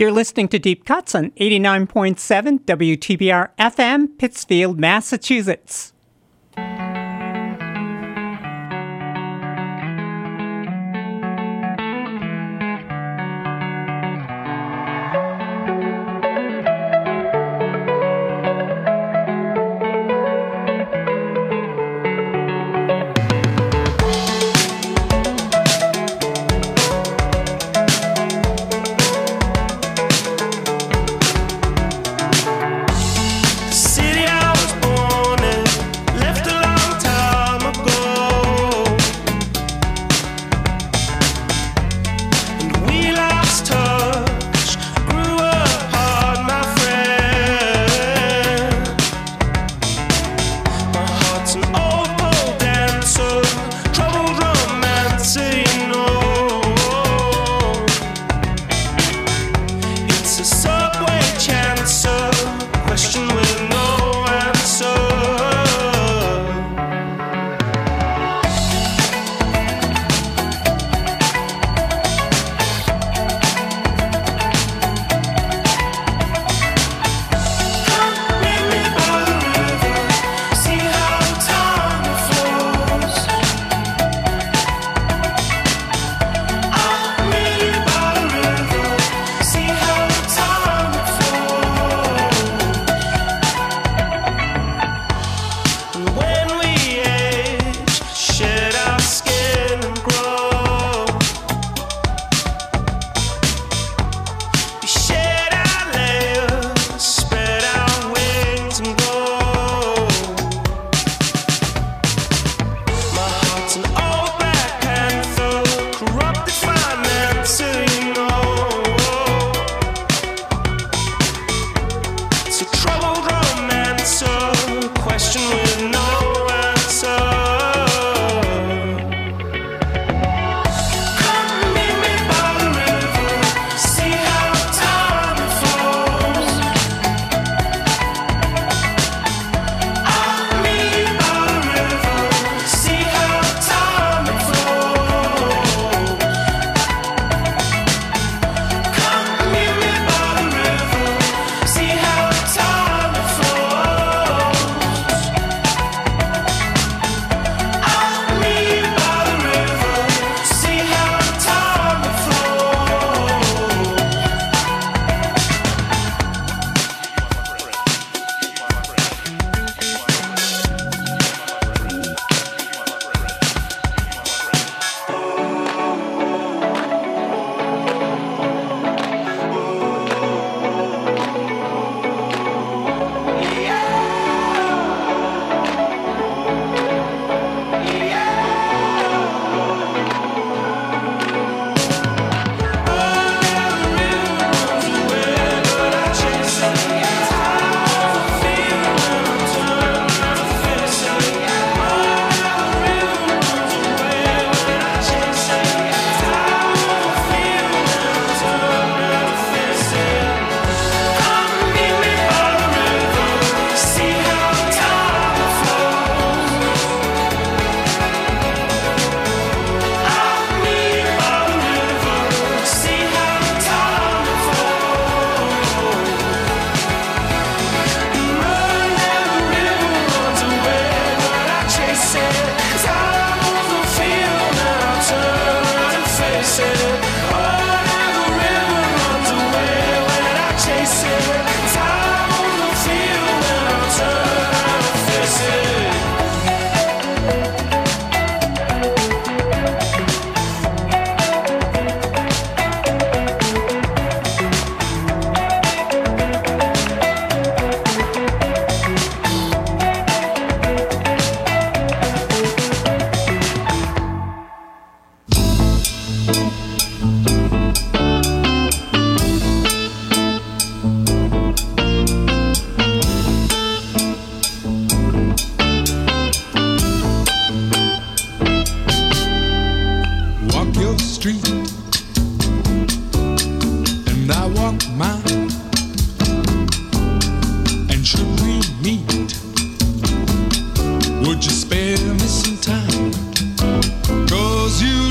You're listening to Deep Cuts on 89.7 WTBR-FM, Pittsfield, Massachusetts.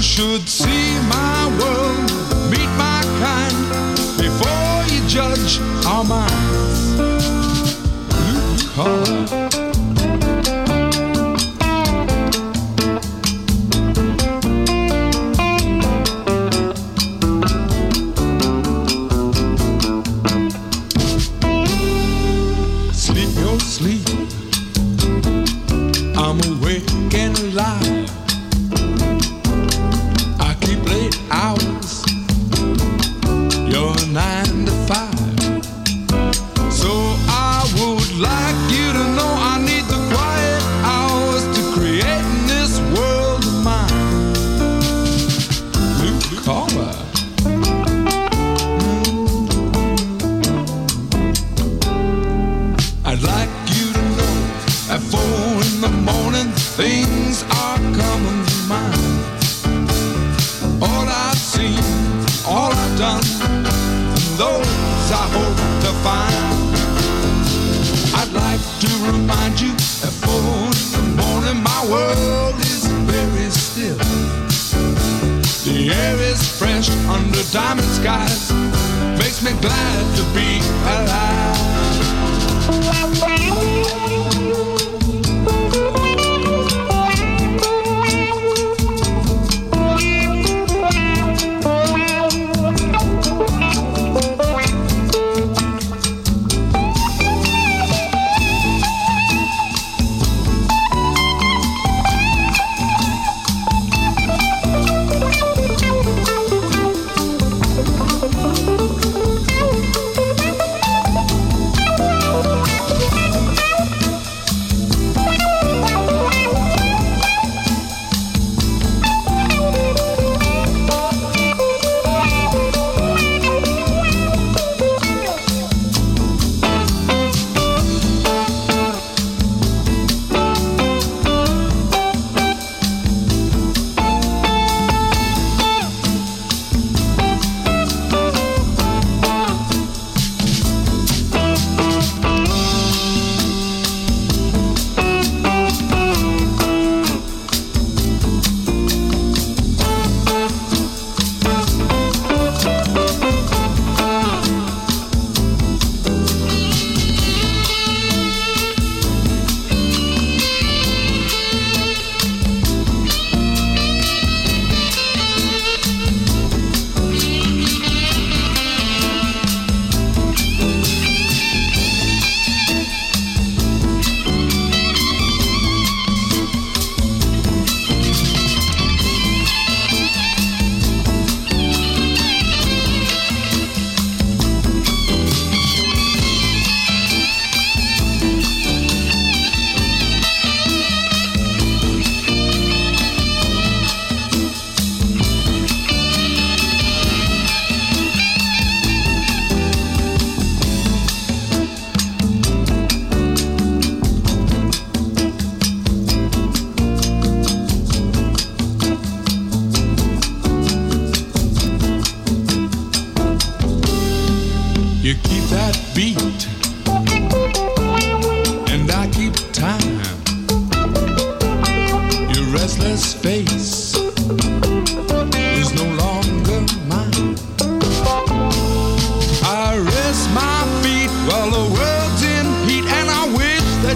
Should see my world, meet my kind before judge our minds.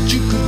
You call.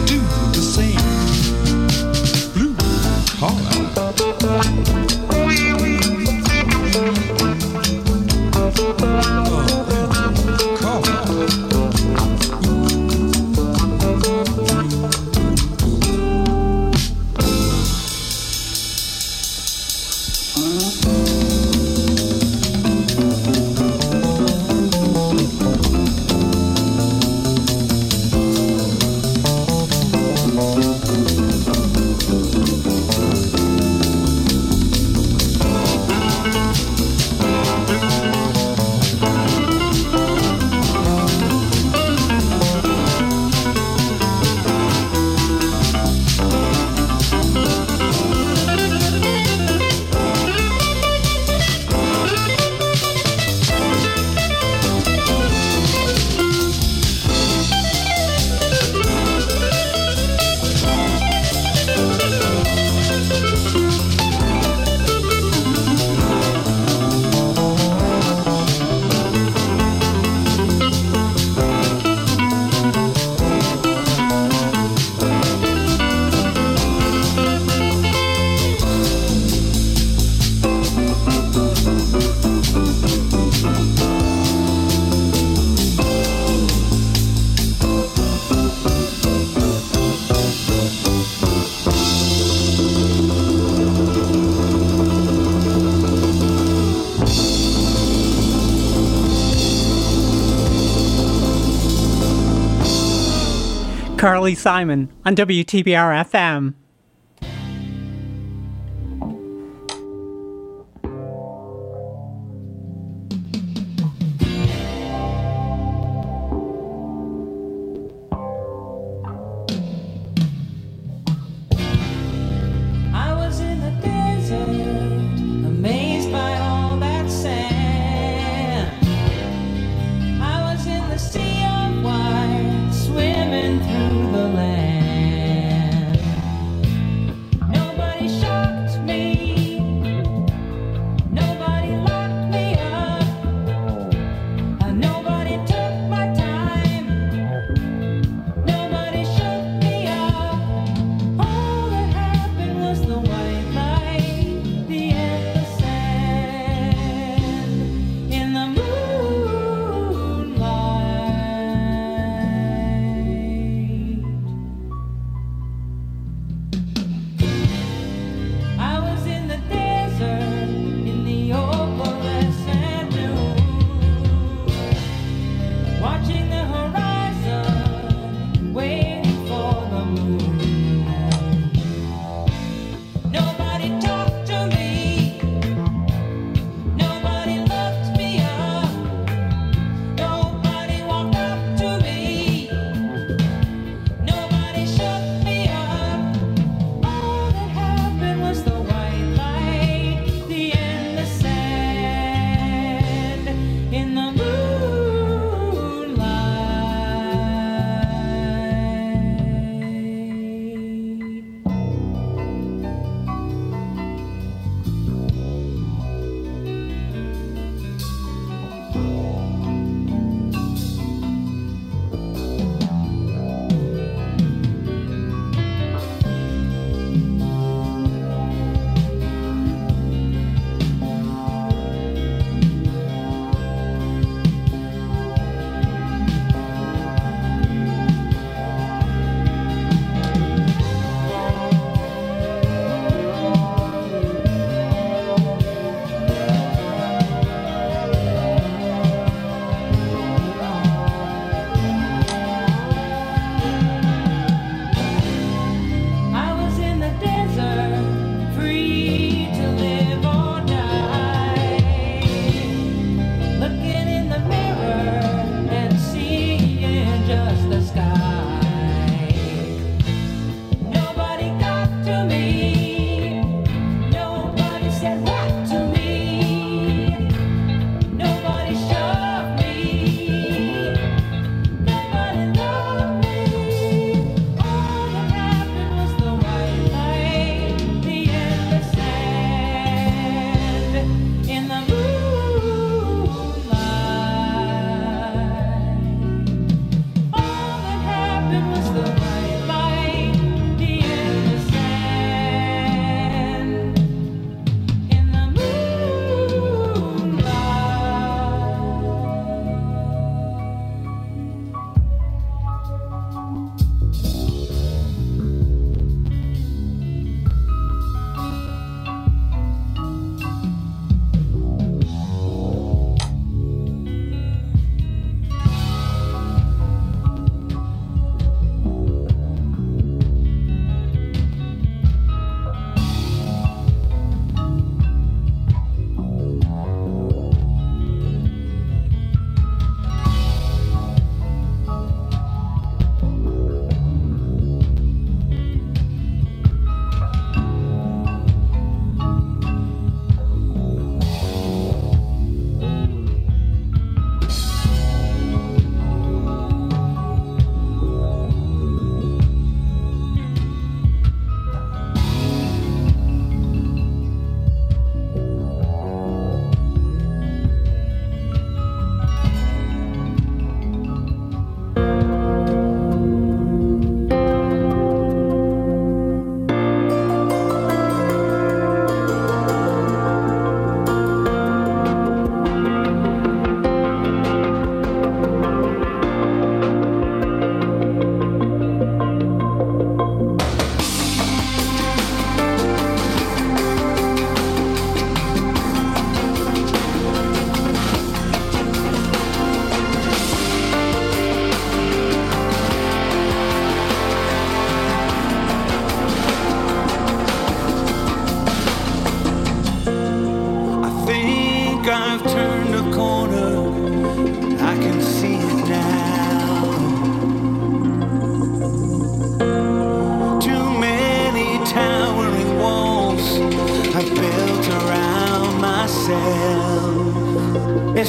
Carly Simon on WTBR-FM. Sea of white, swimming through the land.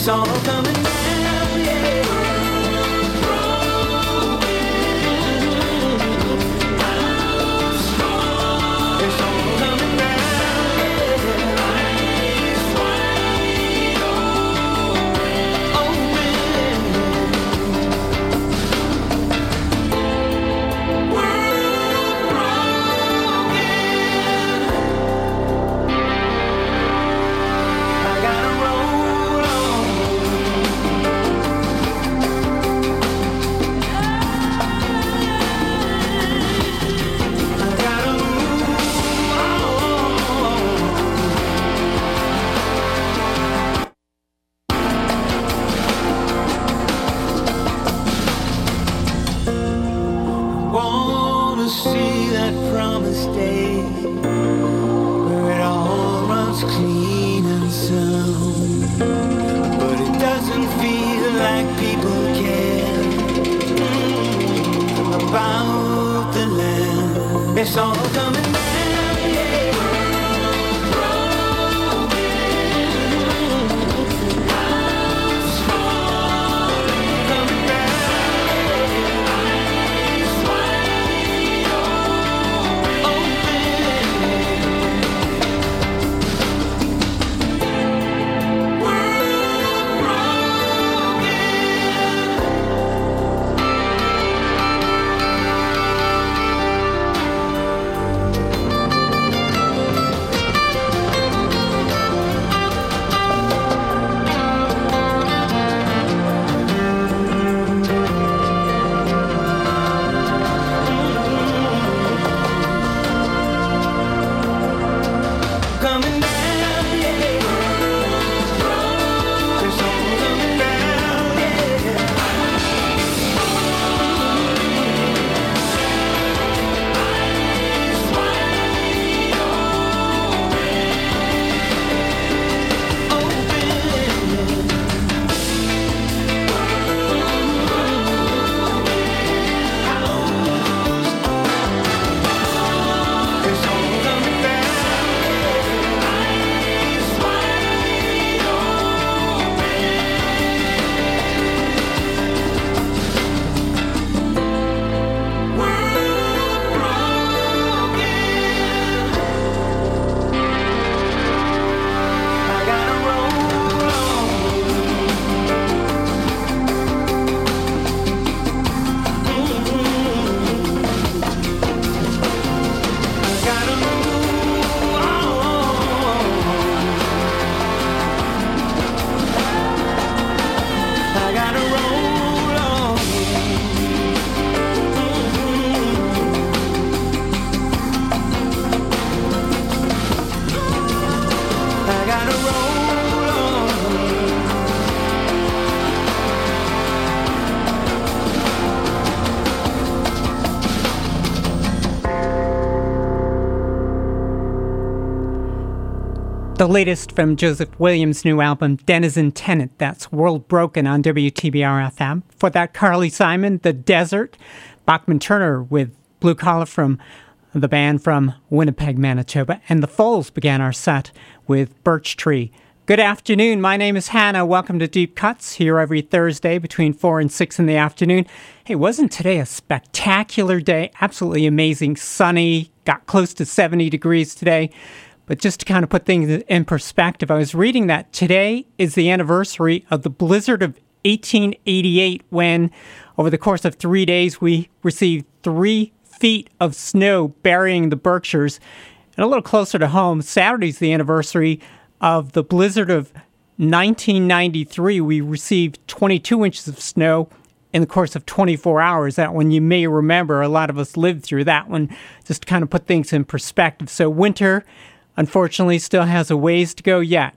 It's all coming down, yeah. The latest from Joseph Williams' new album, Denizen Tenant, that's World Broken on WTBR-FM. For that, Carly Simon, The Desert, Bachman Turner with Blue Collar from the band from Winnipeg, Manitoba, and The Foles began our set with Birch Tree. Good afternoon, my name is Hannah. Welcome to Deep Cuts, here every Thursday between 4 and 6 in the afternoon. Hey, wasn't today a spectacular day? Absolutely amazing, sunny, got close to 70 degrees today. But just to kind of put things in perspective, I was reading that today is the anniversary of the blizzard of 1888 when, over the course of 3 days, we received 3 feet of snow burying the Berkshires. And a little closer to home, Saturday's the anniversary of the blizzard of 1993. We received 22 inches of snow in the course of 24 hours. That one you may remember. A lot of us lived through that one, just to kind of put things in perspective. So winter, unfortunately, still has a ways to go yet.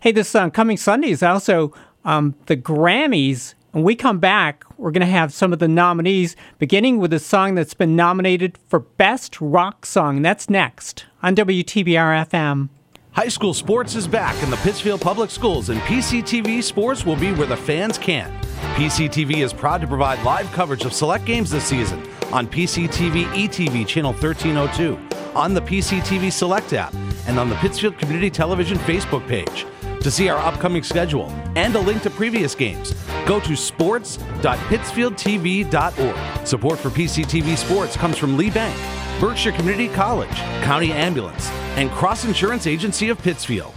Hey, this coming Sunday is also the Grammys. When we come back, we're going to have some of the nominees, beginning with a song that's been nominated for Best Rock Song. That's next on WTBR-FM. High school sports is back in the Pittsfield Public Schools, and PCTV Sports will be where the fans can. PCTV is proud to provide live coverage of select games this season on PCTV ETV Channel 1302, on the PCTV Select app, and on the Pittsfield Community Television Facebook page. to see our upcoming schedule and a link to previous games. Go to sports.pittsfieldtv.org. Support for PCTV Sports comes from Lee Bank, Berkshire Community College, County Ambulance, and Cross Insurance Agency of Pittsfield.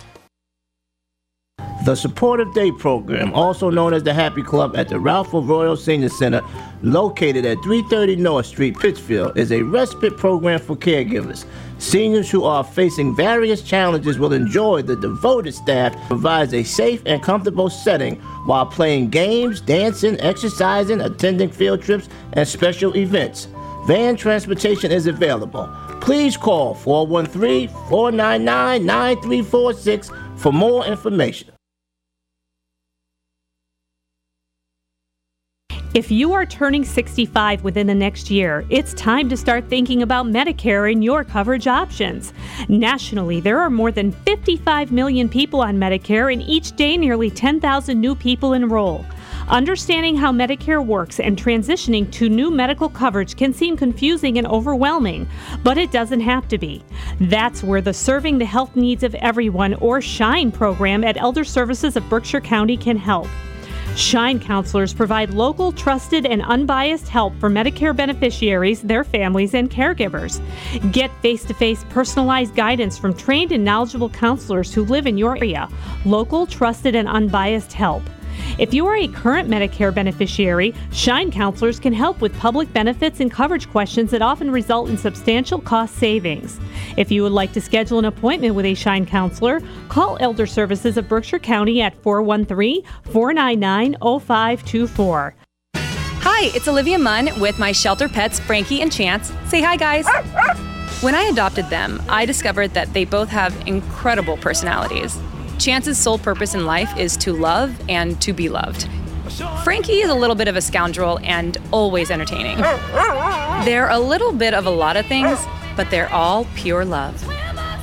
The Supportive Day Program, also known as the Happy Club at the Ralph Royal Senior Center, located at 330 North Street, Pittsfield, is a respite program for caregivers. Seniors who are facing various challenges will enjoy the devoted staff that provides a safe and comfortable setting while playing games, dancing, exercising, attending field trips, and special events. Van transportation is available. Please call 413-499-9346 for more information. If you are turning 65 within the next year, it's time to start thinking about Medicare and your coverage options. Nationally, there are more than 55 million people on Medicare, and each day nearly 10,000 new people enroll. Understanding how Medicare works and transitioning to new medical coverage can seem confusing and overwhelming, but it doesn't have to be. That's where the Serving the Health Needs of Everyone, or SHINE program at Elder Services of Berkshire County, can help. SHINE counselors provide local, trusted, and unbiased help for Medicare beneficiaries, their families, and caregivers. Get face-to-face, personalized guidance from trained and knowledgeable counselors who live in your area. Local, trusted, and unbiased help. If you are a current Medicare beneficiary, SHINE counselors can help with public benefits and coverage questions that often result in substantial cost savings. If you would like to schedule an appointment with a SHINE counselor, call Elder Services of Berkshire County at 413-499-0524. Hi, it's Olivia Munn with my shelter pets, Frankie and Chance. Say hi, guys. When I adopted them, I discovered that they both have incredible personalities. Chance's sole purpose in life is to love and to be loved. Frankie is a little bit of a scoundrel and always entertaining. They're a little bit of a lot of things, but they're all pure love.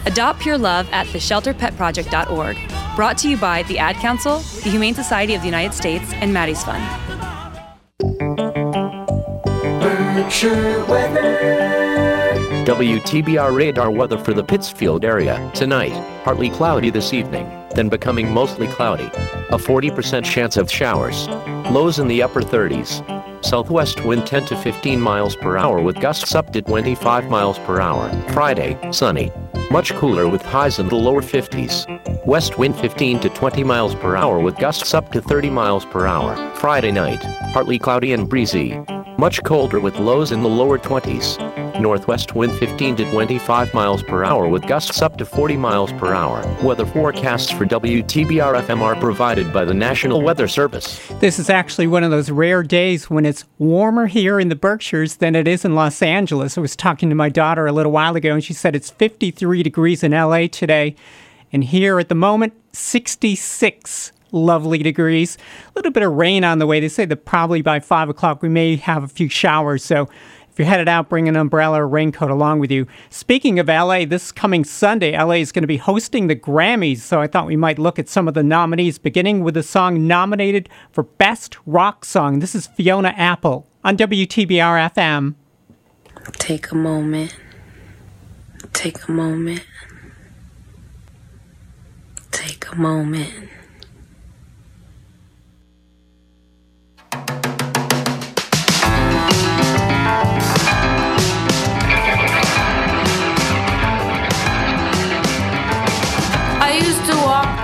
Adopt pure love at theshelterpetproject.org. Brought to you by the Ad Council, the Humane Society of the United States, and Maddie's Fund. Berkshire weather. WTBR radar weather for the Pittsfield area. Tonight, partly cloudy this evening, then becoming mostly cloudy. A 40% chance of showers. Lows in the upper 30s. Southwest wind 10 to 15 miles per hour with gusts up to 25 miles per hour. Friday, sunny. Much cooler with highs in the lower 50s. West wind 15 to 20 miles per hour with gusts up to 30 miles per hour. Friday night, partly cloudy and breezy. Much colder with lows in the lower 20s. Northwest wind 15 to 25 miles per hour with gusts up to 40 miles per hour. Weather forecasts for WTBR-FM are provided by the National Weather Service. This is actually one of those rare days when it's warmer here in the Berkshires than it is in Los Angeles. I was talking to my daughter a little while ago, and she said it's 53 degrees in LA today. And here at the moment, 66 lovely degrees. A little bit of rain on the way. They say that probably by 5 o'clock we may have a few showers, so if you're headed out, bring an umbrella or raincoat along with you. Speaking of L.A., this coming Sunday, L.A. is going to be hosting the Grammys, so I thought we might look at some of the nominees, beginning with the song nominated for Best Rock Song. This is Fiona Apple on WTBR-FM. Take a moment. Take a moment. Take a moment.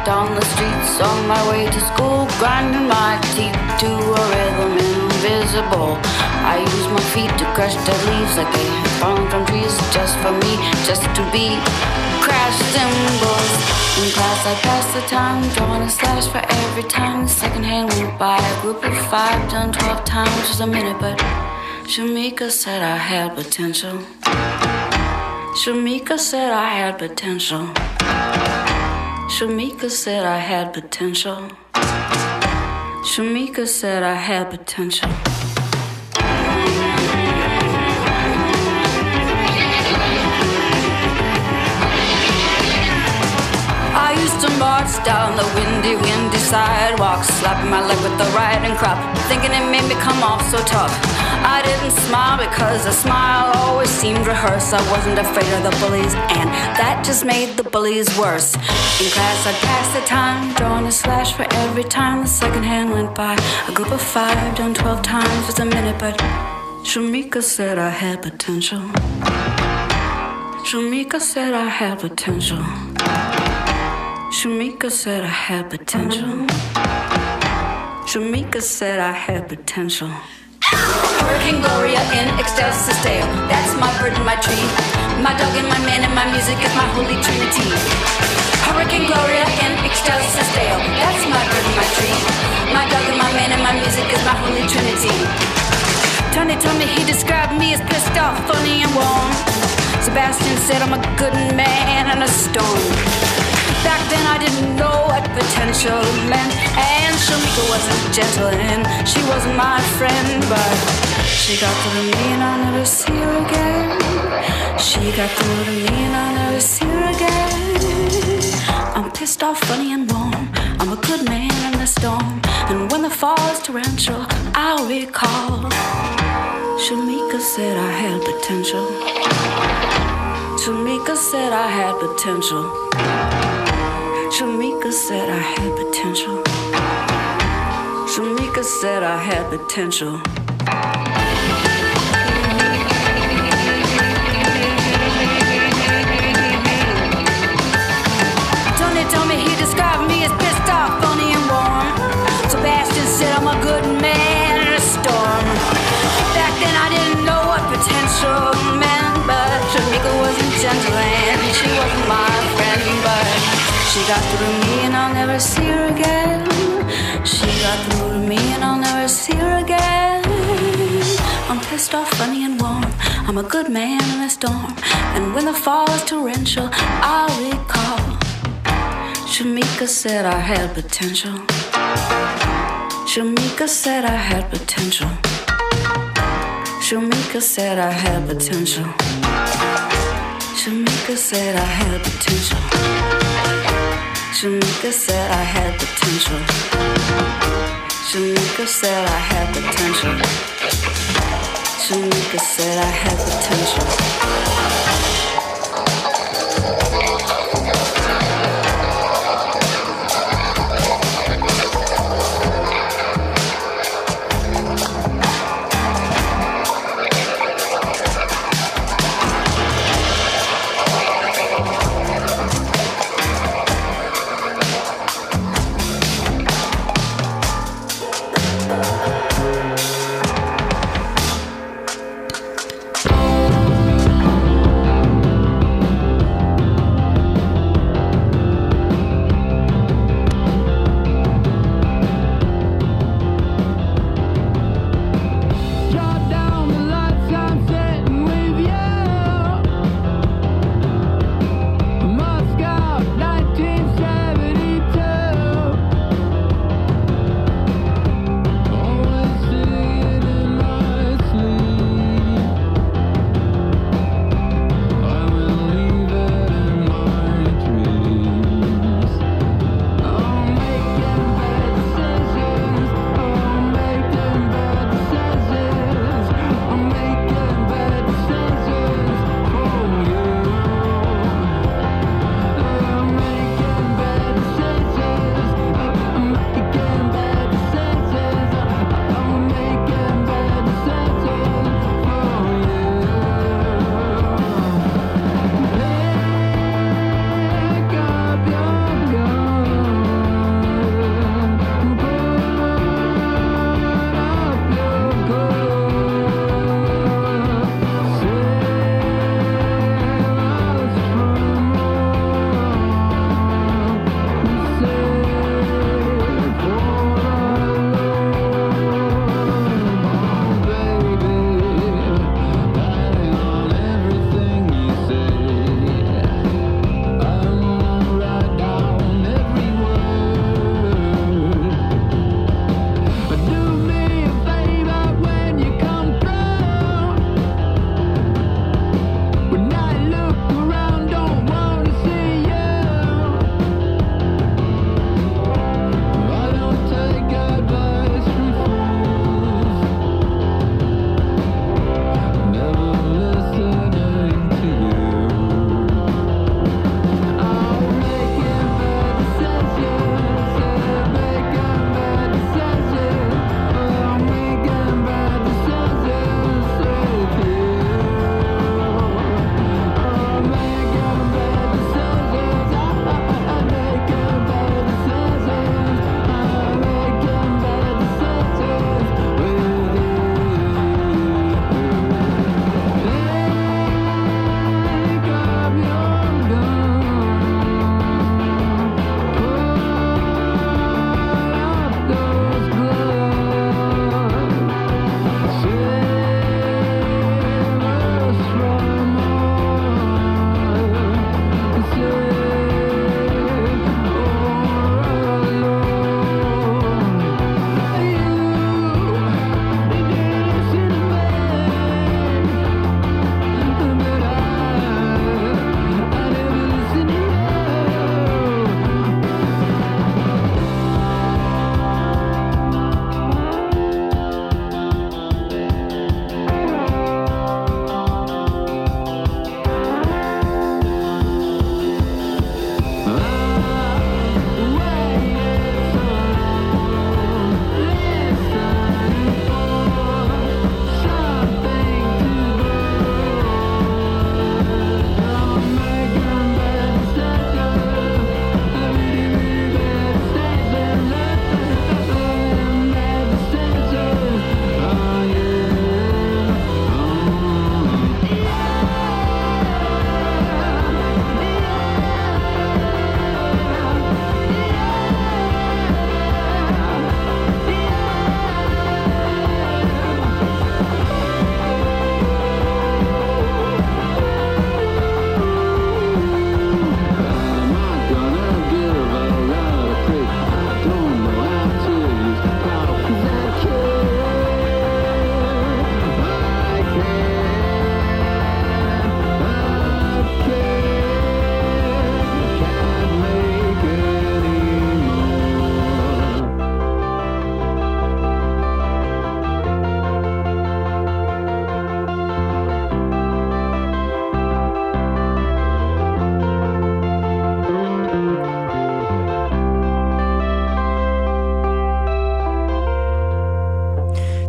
Down the streets on my way to school, grinding my teeth to a rhythm invisible. I use my feet to crush dead leaves like they fallen from trees, just for me, just to be crash cymbals. In class I pass the time, drawing a slash for every time the second hand went by. A group of 5 done 12 times, which is a minute, but Shamika said I had potential. Shamika said I had potential. Shamika said I had potential. Shamika said I had potential. I used to marched down the windy, windy sidewalk, slapping my leg with the riding crop, thinking it made me come off so tough. I didn't smile because a smile always seemed rehearsed. I wasn't afraid of the bullies, and that just made the bullies worse. In class I'd pass the time, drawing a slash for every time the second hand went by. A group of five done 12 times was a minute, but Shamika said I had potential. Shamika said I had potential. Shamika said I had potential. Shamika said I had potential. Hurricane Gloria in excelsis Deo. That's my bird and my tree. My dog and my man and my music is my holy trinity. Hurricane Gloria in excelsis Deo. That's my bird and my tree. My dog and my man and my music is my holy trinity. Tony told me he described me as pissed off, funny and warm. Sebastian said I'm a good man and a stone. Back then I didn't know what potential meant, and Shamika wasn't gentle and she wasn't my friend, but she got through to me and I'll never see her again. She got through to me and I'll never see her again. I'm pissed off, funny and warm. I'm a good man in the storm, and when the fall is torrential, I'll recall. Shamika said I had potential. Shamika said I had potential. Shamika said I had potential. Shamika said I had potential. Tony told me he described me as pissed off, funny and warm. Sebastian said I'm a good man in a storm. Back then I didn't know what potential meant, but Shamika wasn't gentle and she wasn't my friend, but she got through to me and I'll never see her again. She got through to me and I'll never see her again. I'm pissed off, funny and warm. I'm a good man in a storm, and when the fall is torrential, I'll recall. Shamika said I had potential. Shamika said I had potential. Shamika said I had potential. Shamika said I had potential. Shamika said I had potential. Shamika said I had potential. Shamika said I had potential.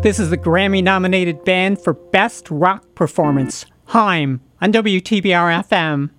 This is the Grammy-nominated band for Best Rock Performance, Haim, on WTBR-FM.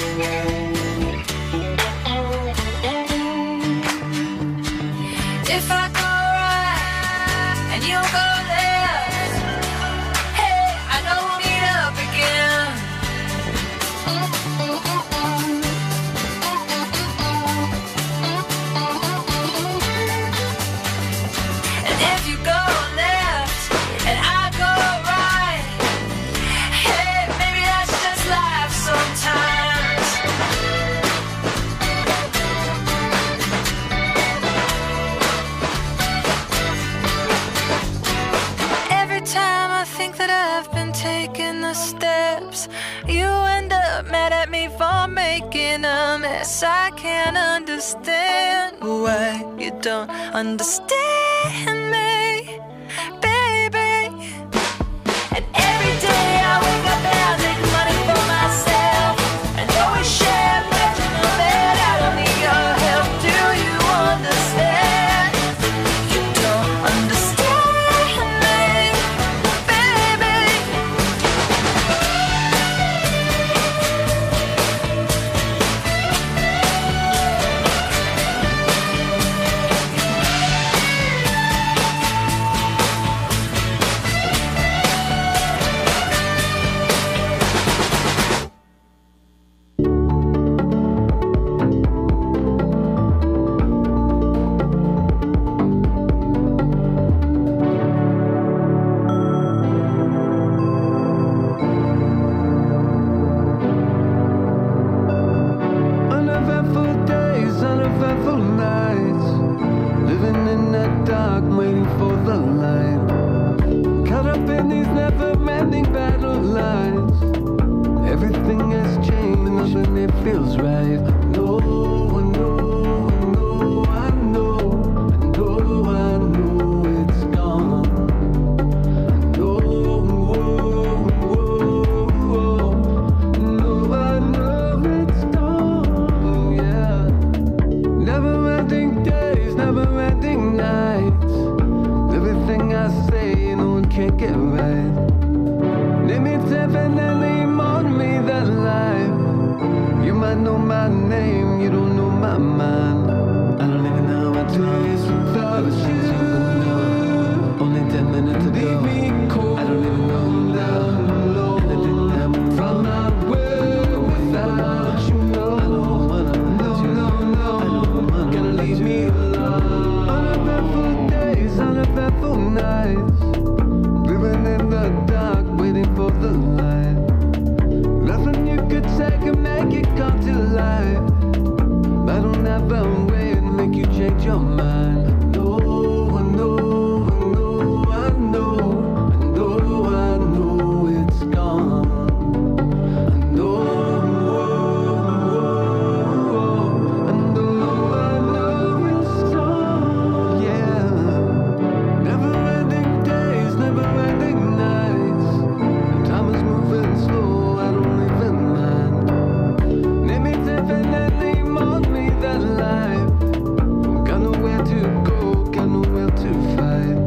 Yeah. heaven and they mourned me that life. You might know my name, you don't know my mind. I don't even know what days without you. Only 10 minutes ago, leave me cold. I don't even know down alone. And I didn't have from my world without you. No, I don't wanna let you. No, gonna leave me alone. Uneventful days, uneventful nights. Living in the dark, waiting for the light. Nothing you could take and make it come to life. I don't have a way to make you change your mind. No, I know, I know, I know, I know, I know it's gone. I know, I know, I know it's gone. Yeah. Never ending days, never ending nights. Time is moving slow, I don't even mind. Name it definitely. On me that life, got nowhere to go, got nowhere to fight.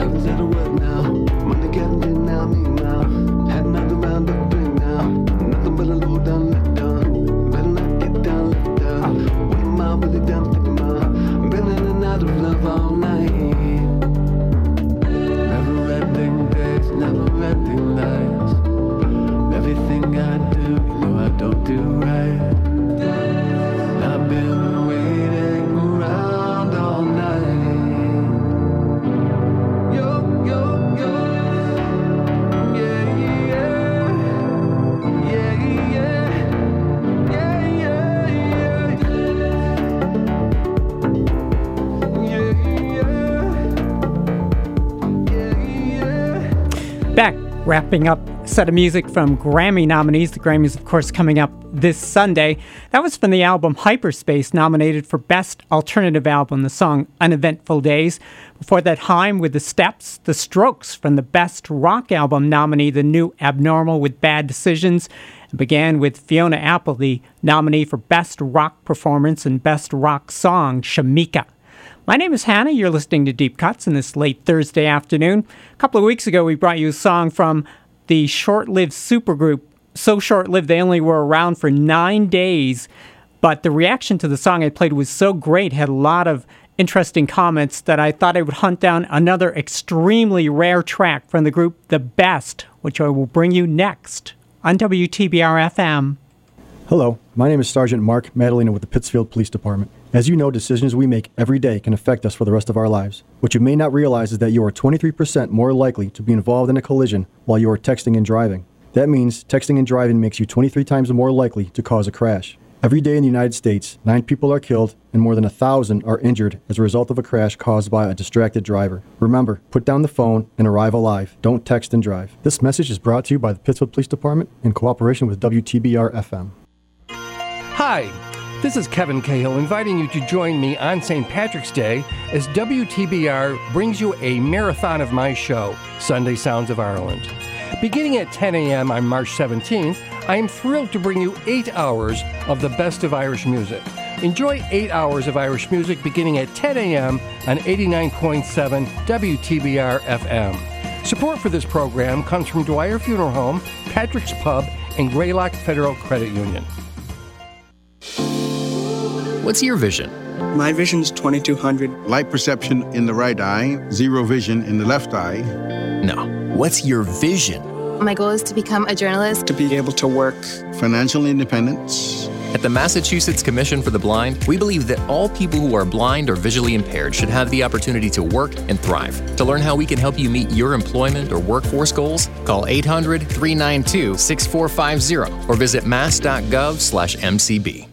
I've said a word now, money getting me now, me now. Had another round of drink now, nothing but a low down, let down. Better not get down, let down. What am I really down, thinking about? Been in and out of love all night. Never ending days, never ending nights. Everything I do, you know I don't do right. I've been waiting around all night. Yo, yo, yo. Yeah, yeah. Yeah, yeah. Yeah, yeah, yeah. Yeah, yeah. Yeah, yeah. Back, wrapping up set of music from Grammy nominees. The Grammys, of course, coming up this Sunday. That was from the album Hyperspace, nominated for Best Alternative Album, the song Uneventful Days. Before that, Haim with The Steps. The Strokes from the Best Rock Album nominee, The New Abnormal with Bad Decisions. It began with Fiona Apple, the nominee for Best Rock Performance and Best Rock Song, Shamika. My name is Hannah. You're listening to Deep Cuts on this late Thursday afternoon. A couple of weeks ago, we brought you a song from the short-lived supergroup, so short-lived they only were around for 9 days, but the reaction to the song I played was so great, had a lot of interesting comments, that I thought I would hunt down another extremely rare track from the group The Best, which I will bring you next on WTBR-FM. Hello, my name is Sergeant Mark Madalena with the Pittsfield Police Department. As you know, decisions we make every day can affect us for the rest of our lives. What you may not realize is that you are 23% more likely to be involved in a collision while you are texting and driving. That means texting and driving makes you 23 times more likely to cause a crash. Every day in the United States, 9 people are killed and more than 1,000 are injured as a result of a crash caused by a distracted driver. Remember, put down the phone and arrive alive. Don't text and drive. This message is brought to you by the Pittsfield Police Department in cooperation with WTBR-FM. Hi. This is Kevin Cahill inviting you to join me on St. Patrick's Day as WTBR brings you a marathon of my show, Sunday Sounds of Ireland. Beginning at 10 a.m. on March 17th, I am thrilled to bring you 8 hours of the best of Irish music. Enjoy 8 hours of Irish music beginning at 10 a.m. on 89.7 WTBR-FM. Support for this program comes from Dwyer Funeral Home, Patrick's Pub, and Greylock Federal Credit Union. What's your vision? My vision's 2200. Light perception in the right eye, zero vision in the left eye. No. What's your vision? My goal is to become a journalist. To be able to work. Financial independence. At the Massachusetts Commission for the Blind, we believe that all people who are blind or visually impaired should have the opportunity to work and thrive. To learn how we can help you meet your employment or workforce goals, call 800-392-6450 or visit mass.gov/mcb.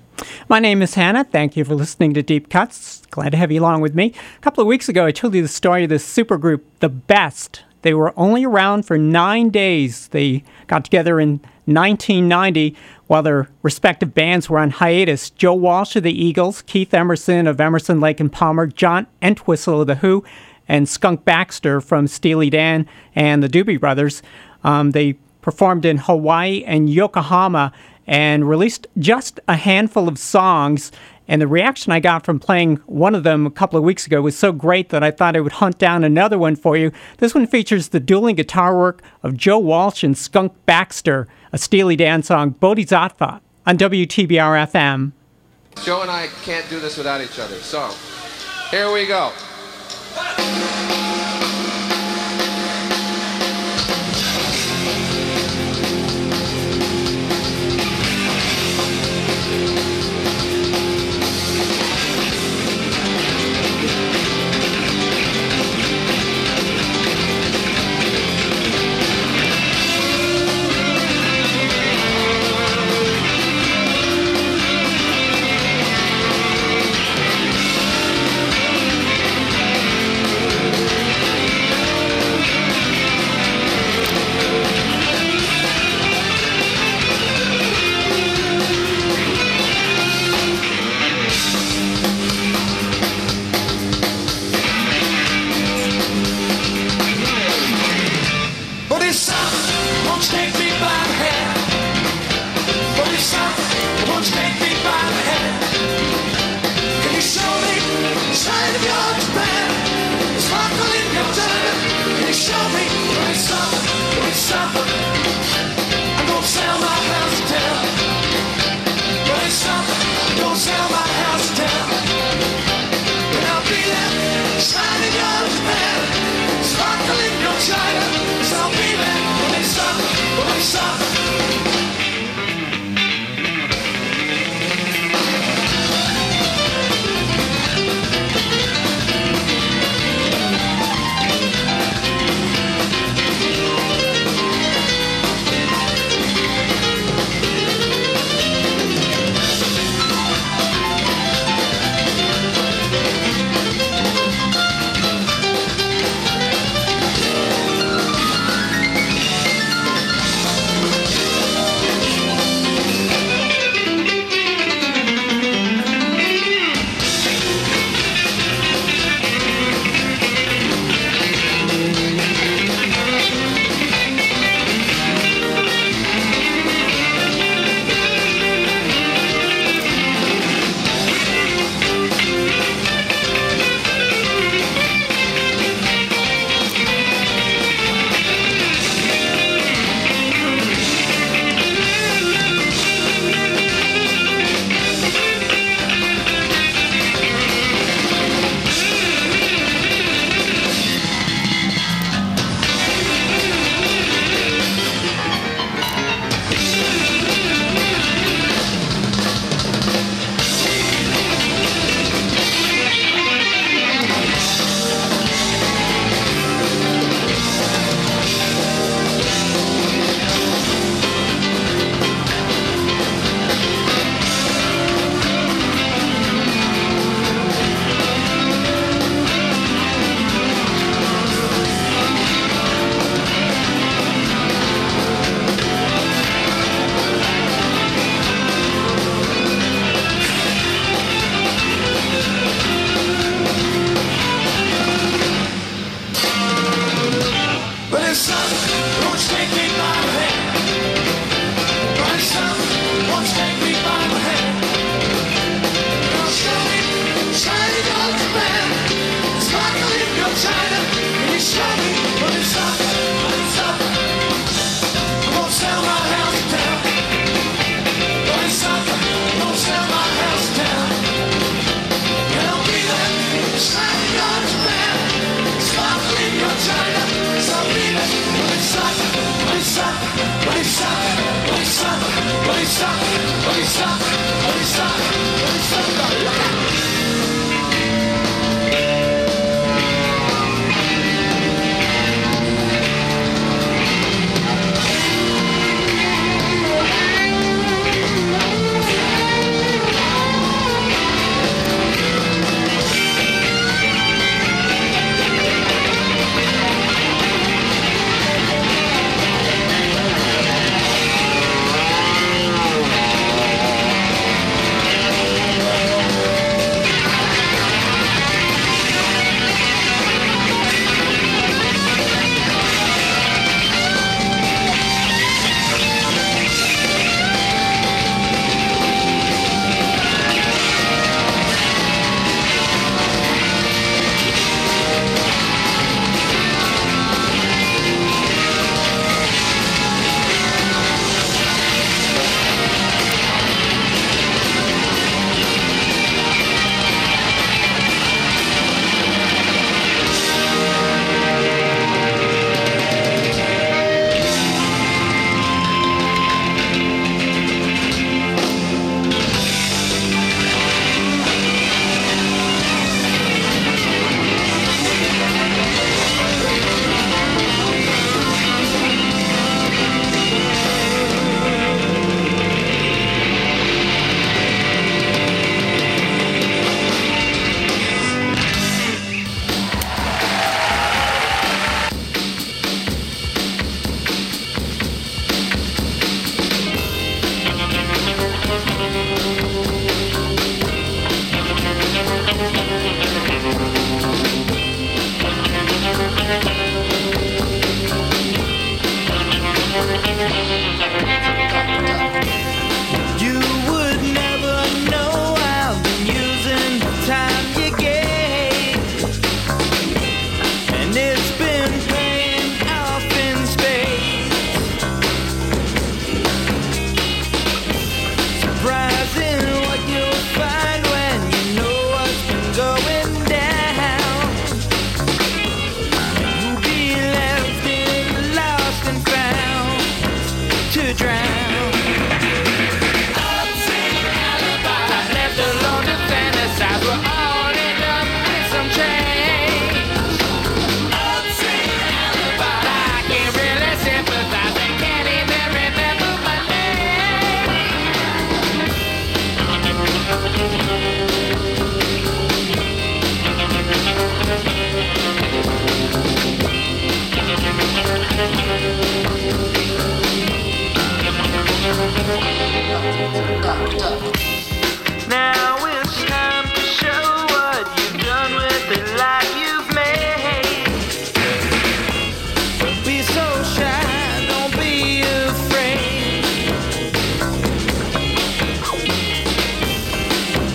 My name is Hannah. Thank you for listening to Deep Cuts. Glad to have you along with me. A couple of weeks ago, I told you the story of this supergroup, The Best. They were only around for 9 days. They got together in 1990 while their respective bands were on hiatus. Joe Walsh of the Eagles, Keith Emerson of Emerson, Lake & Palmer, John Entwistle of The Who, and Skunk Baxter from Steely Dan and the Doobie Brothers. They performed in Hawaii and Yokohama, and released just a handful of songs. And the reaction I got from playing one of them a couple of weeks ago was so great that I thought I would hunt down another one for you. This one features the dueling guitar work of Joe Walsh and Skunk Baxter, a Steely Dan song, Bodhisattva, on WTBR-FM. Joe and I can't do this without each other, so here we go.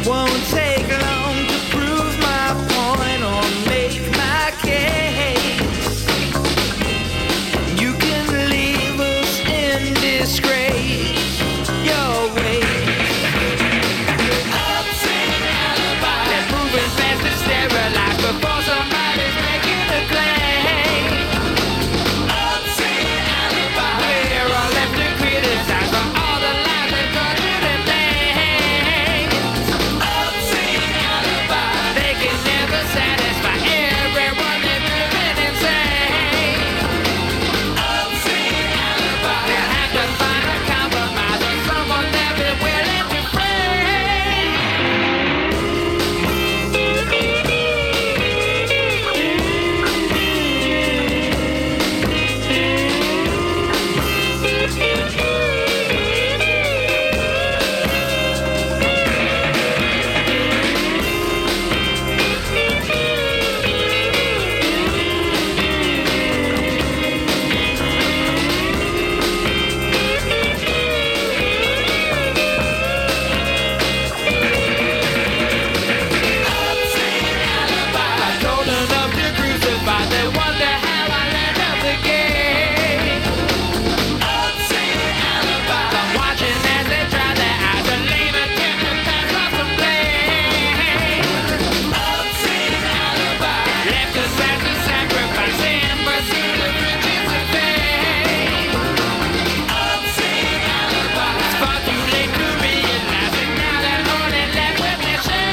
won't take long to prove my point or make my case. You can leave us in disgrace your way. Ups and alibis. They're moving fast and sterilized before somebody's making a claim. Ups and alibis. We're all left to criticize for all the lies they're trying to name. Ups and alibis. They can never satisfy everyone. They're driven insane. Ups and alibis. They'll have to find a compromise or someone they'll be willing to frame. Ups and alibis. I told enough to crucify. They wonder how I let up the game. Ups and alibis. I'm watching as they try their eyes to leave a to pass off some blame. Ups and alibis. Left us as a sacrifice in pursuit of riches and fame. Ups and alibis. It's far too late to realize it now. They're only left with their shame.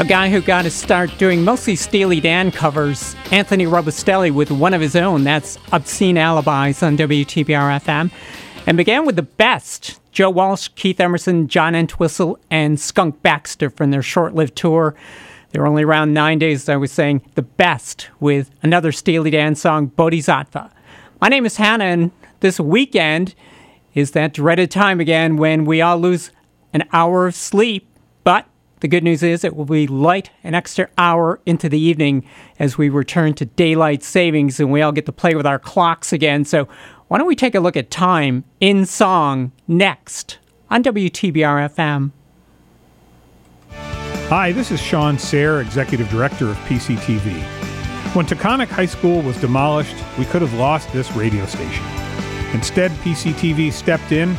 A guy who got his start doing mostly Steely Dan covers, Anthony Robustelli with one of his own, that's Obscene Alibis on WTBR-FM, and began with the best, Joe Walsh, Keith Emerson, John Entwistle, and Skunk Baxter from their short-lived tour. They were only around 9 days, as I was saying, the best with another Steely Dan song, Bodhisattva. My name is Hannah, and this weekend is that dreaded time again when we all lose an hour of sleep, but the good news is it will be light an extra hour into the evening as we return to daylight savings and we all get to play with our clocks again. So why don't we take a look at time in song next on WTBR-FM. Hi, this is Sean Sayre, Executive Director of PCTV. When Taconic High School was demolished, we could have lost this radio station. Instead, PCTV stepped in,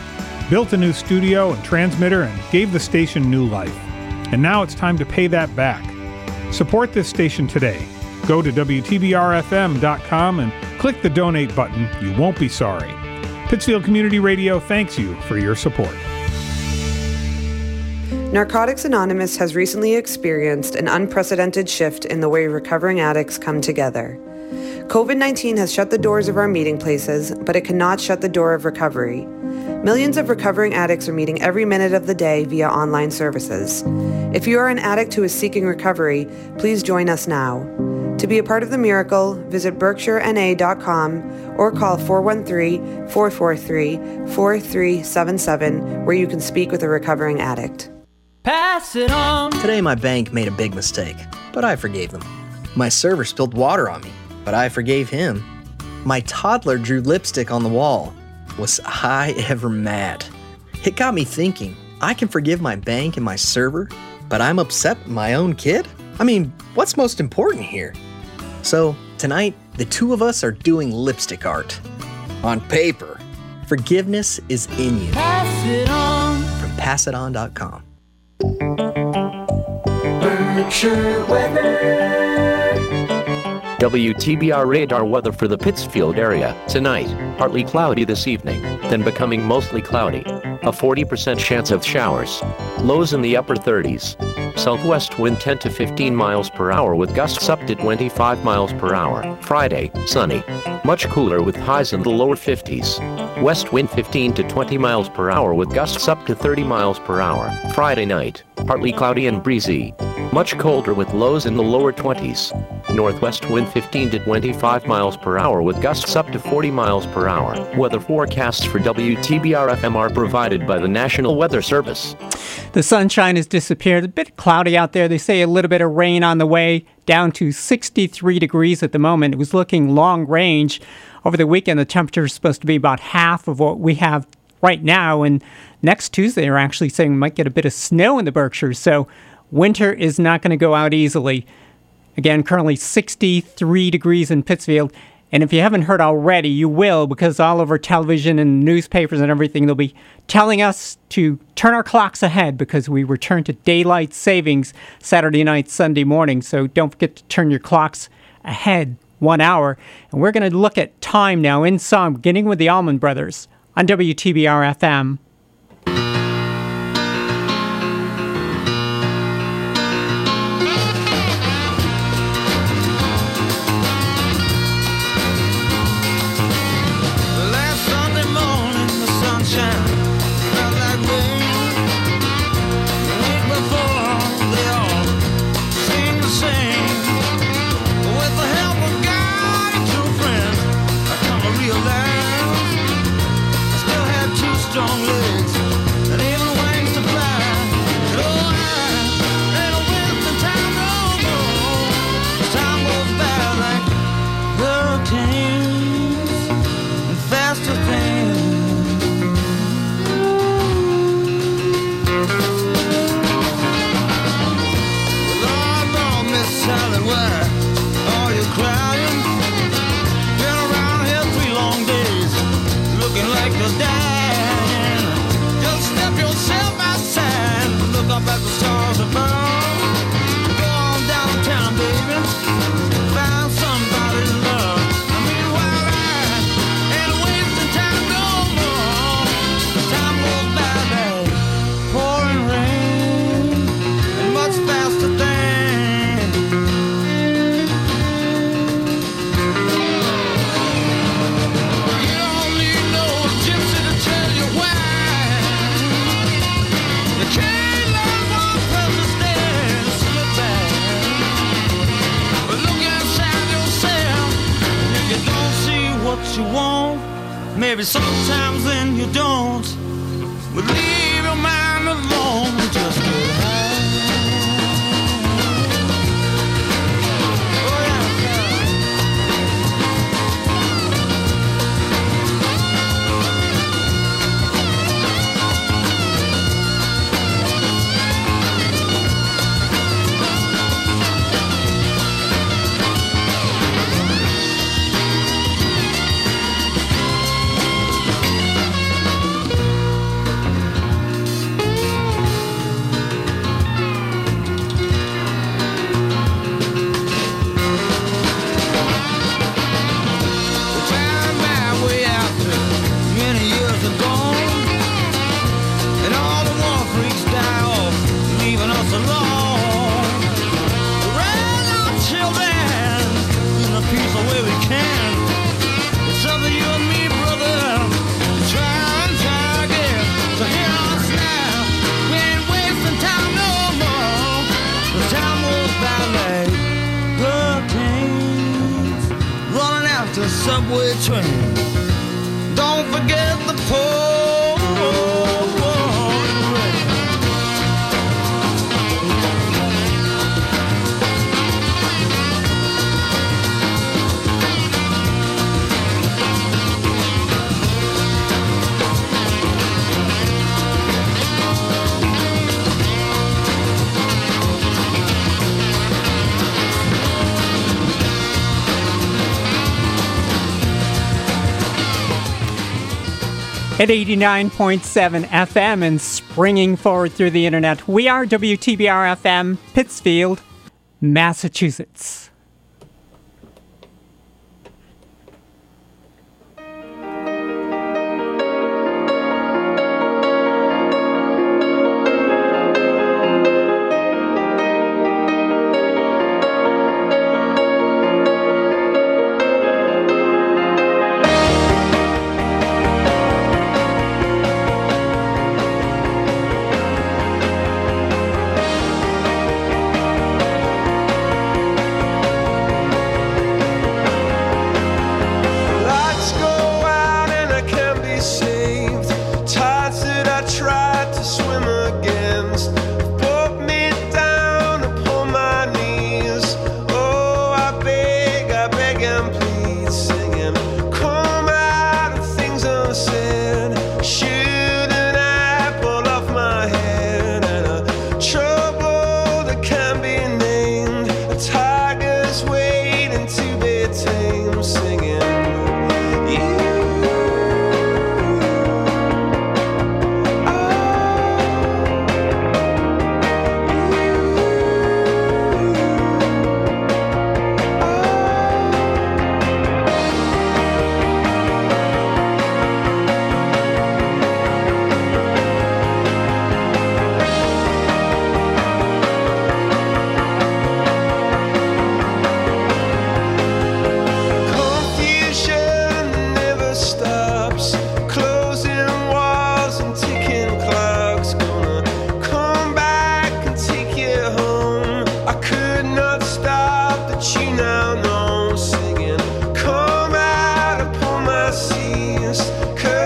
built a new studio and transmitter, and gave the station new life. And now it's time to pay that back. Support this station today. Go to WTBRFM.com and click the donate button. You won't be sorry. Pittsfield Community Radio thanks you for your support. Narcotics Anonymous has recently experienced an unprecedented shift in the way recovering addicts come together. COVID-19 has shut the doors of our meeting places, but it cannot shut the door of recovery. Millions of recovering addicts are meeting every minute of the day via online services. If you are an addict who is seeking recovery, please join us now. To be a part of the miracle, visit berkshirena.com or call 413-443-4377 where you can speak with a recovering addict. Pass it on. Today my bank made a big mistake, but I forgave them. My server spilled water on me, but I forgave him. My toddler drew lipstick on the wall. Was I ever mad? It got me thinking, I can forgive my bank and my server, but I'm upset with my own kid? I mean, what's most important here? So tonight, the two of us are doing lipstick art. On paper. Forgiveness is in you. Pass it on. From passiton.com. Berkshire weather. WTBR radar weather for the Pittsfield area. Tonight, partly cloudy this evening, then becoming mostly cloudy. A 40% chance of showers. Lows in the upper 30s. southwest wind 10 to 15 miles per hour with gusts up to 25 miles per hour. Friday, sunny. Much cooler with highs in the lower 50s. West wind 15 to 20 miles per hour with gusts up to 30 miles per hour. Friday night, partly cloudy and breezy. Much colder with lows in the lower 20s. Northwest wind 15 to 25 miles per hour with gusts up to 40 miles per hour. Weather forecasts for WTBR-FM are provided by the National Weather Service. The sunshine has disappeared. A bit cloudy out there. They say a little bit of rain on the way, down to 63 degrees at the moment. It was looking long range. Over the weekend, the temperature is supposed to be about half of what we have right now. And next Tuesday, they're actually saying we might get a bit of snow in the Berkshires. So winter is not going to go out easily. Again, currently 63 degrees in Pittsfield. And if you haven't heard already, you will, because all over television and newspapers and everything, they'll be telling us to turn our clocks ahead because we return to daylight savings Saturday night, Sunday morning. So don't forget to turn your clocks ahead 1 hour. And we're going to look at time now in song, beginning with the Allman Brothers on WTBR-FM. Maybe sometimes then you don't, but leave your mind alone, just get high. Oh subway train, don't forget the pole. At 89.7 FM and springing forward through the internet, we are WTBR-FM, Pittsfield, Massachusetts.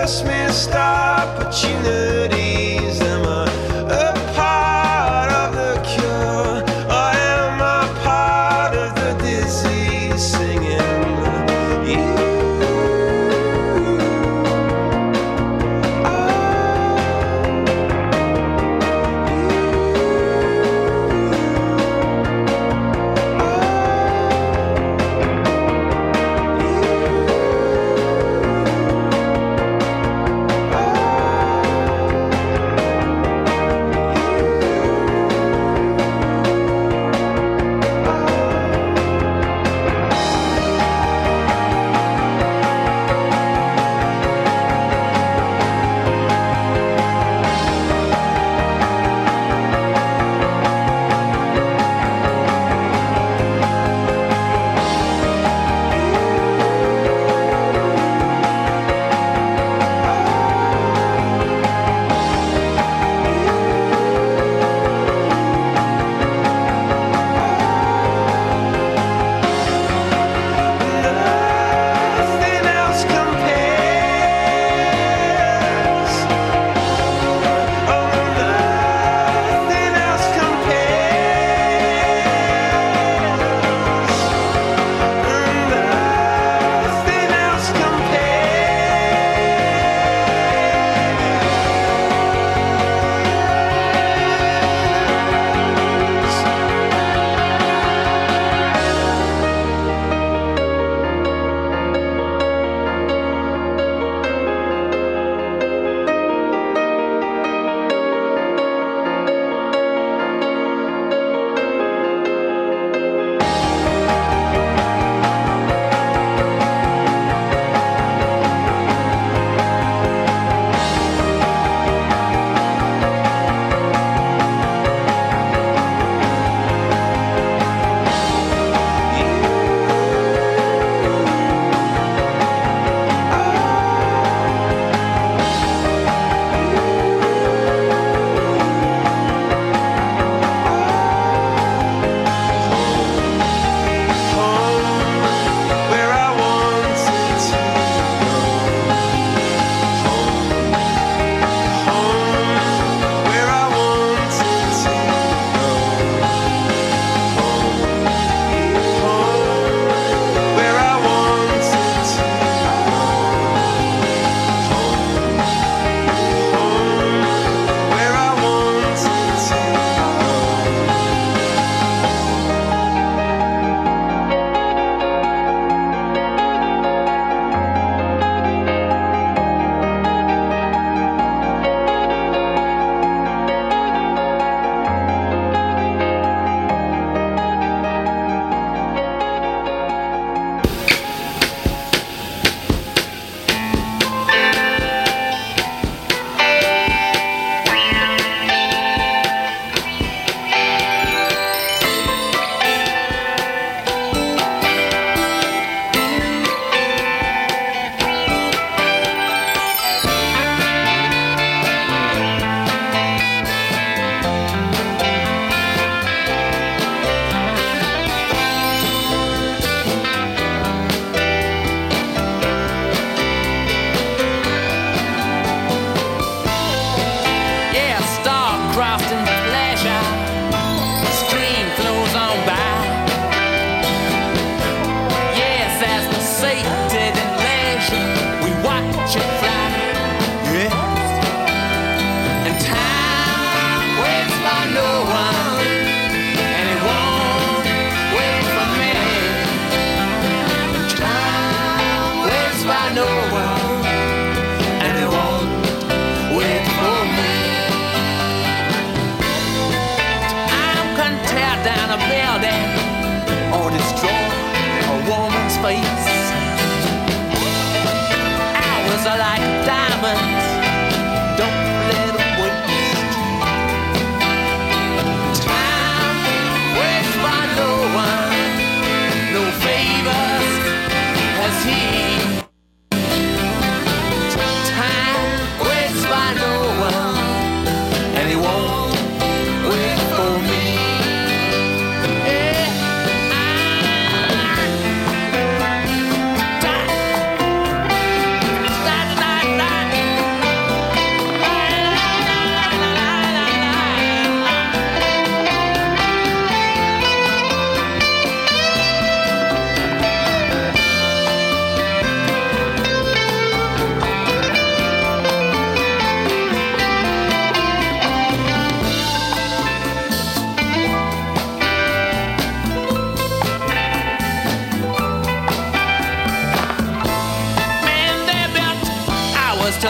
just missed opportunities. Am I a part of the cure, or am I part of the disease? Singing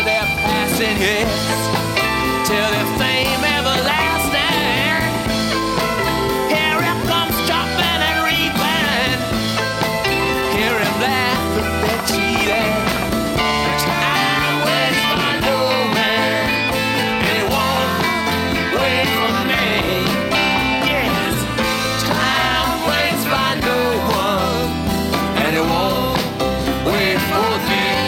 their passing years, till their fame everlasting. Hear him come chopping and reaping, hear him laugh at their cheating. I wait for no man, and he won't wait for me. Yes, time waits for no one, and he won't wait for me.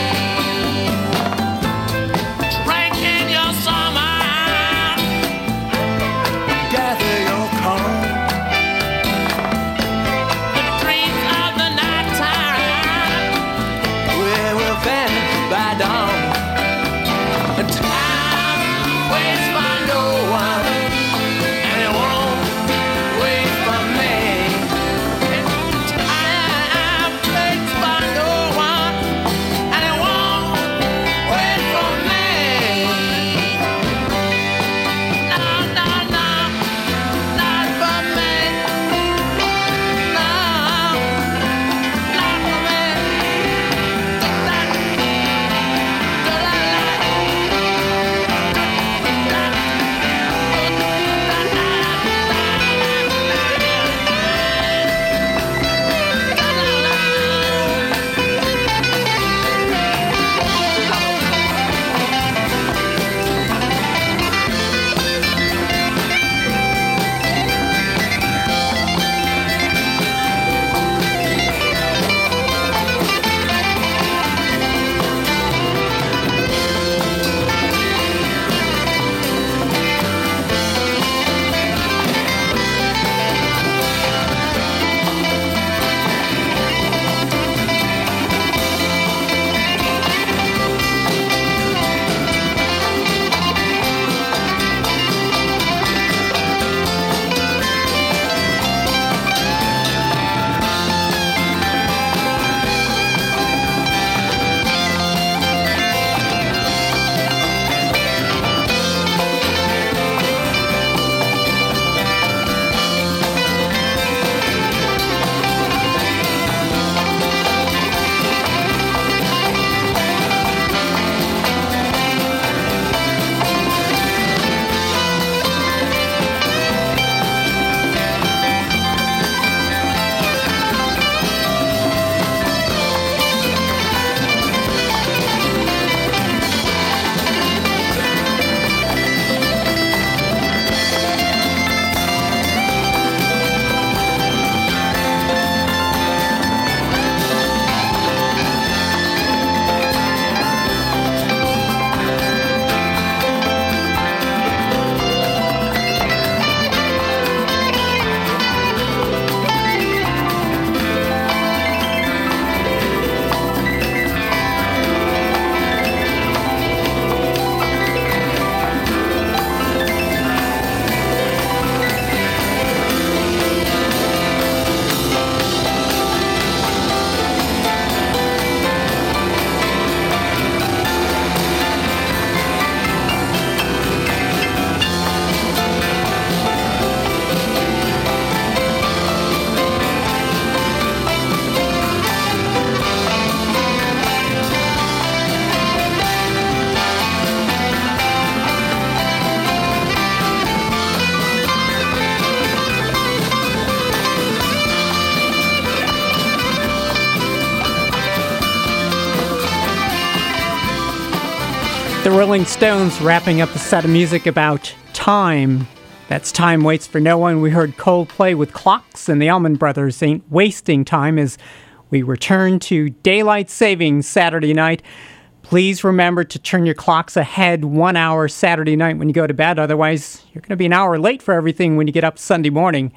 The Rolling Stones wrapping up a set of music about time. That's Time Waits for No One. We heard Coldplay with Clocks, and the Allman Brothers Ain't Wasting Time as we return to Daylight Savings Saturday night. Please remember to turn your clocks ahead 1 hour Saturday night when you go to bed. Otherwise, you're going to be an hour late for everything when you get up Sunday morning.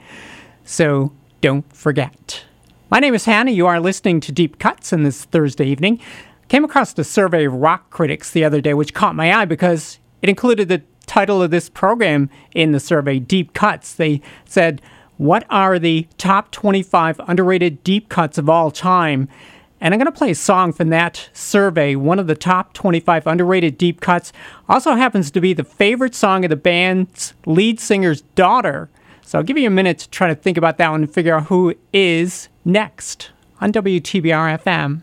So don't forget. My name is Hannah. You are listening to Deep Cuts in this Thursday evening. Came across a survey of rock critics the other day, which caught my eye because it included the title of this program in the survey, Deep Cuts. They said, what are the top 25 underrated deep cuts of all time? And I'm going to play a song from that survey. One of the top 25 underrated deep cuts also happens to be the favorite song of the band's lead singer's daughter. So I'll give you a minute to try to think about that one and figure out who is next on WTBR-FM.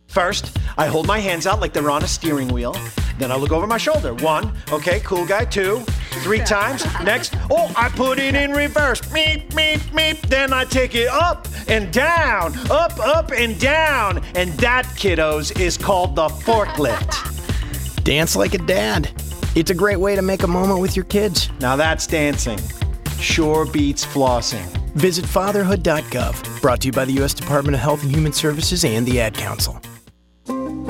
First, I hold my hands out like they're on a steering wheel. Then I look over my shoulder. One, okay, cool guy. Two, three times. Next, oh, I put it in reverse. Meep, meep, meep. Then I take it up and down, up and down. And that, kiddos, is called the forklift. Dance like a dad. It's a great way to make a moment with your kids. Now that's dancing. Sure beats flossing. Visit fatherhood.gov. Brought to you by the U.S. Department of Health and Human Services and the Ad Council.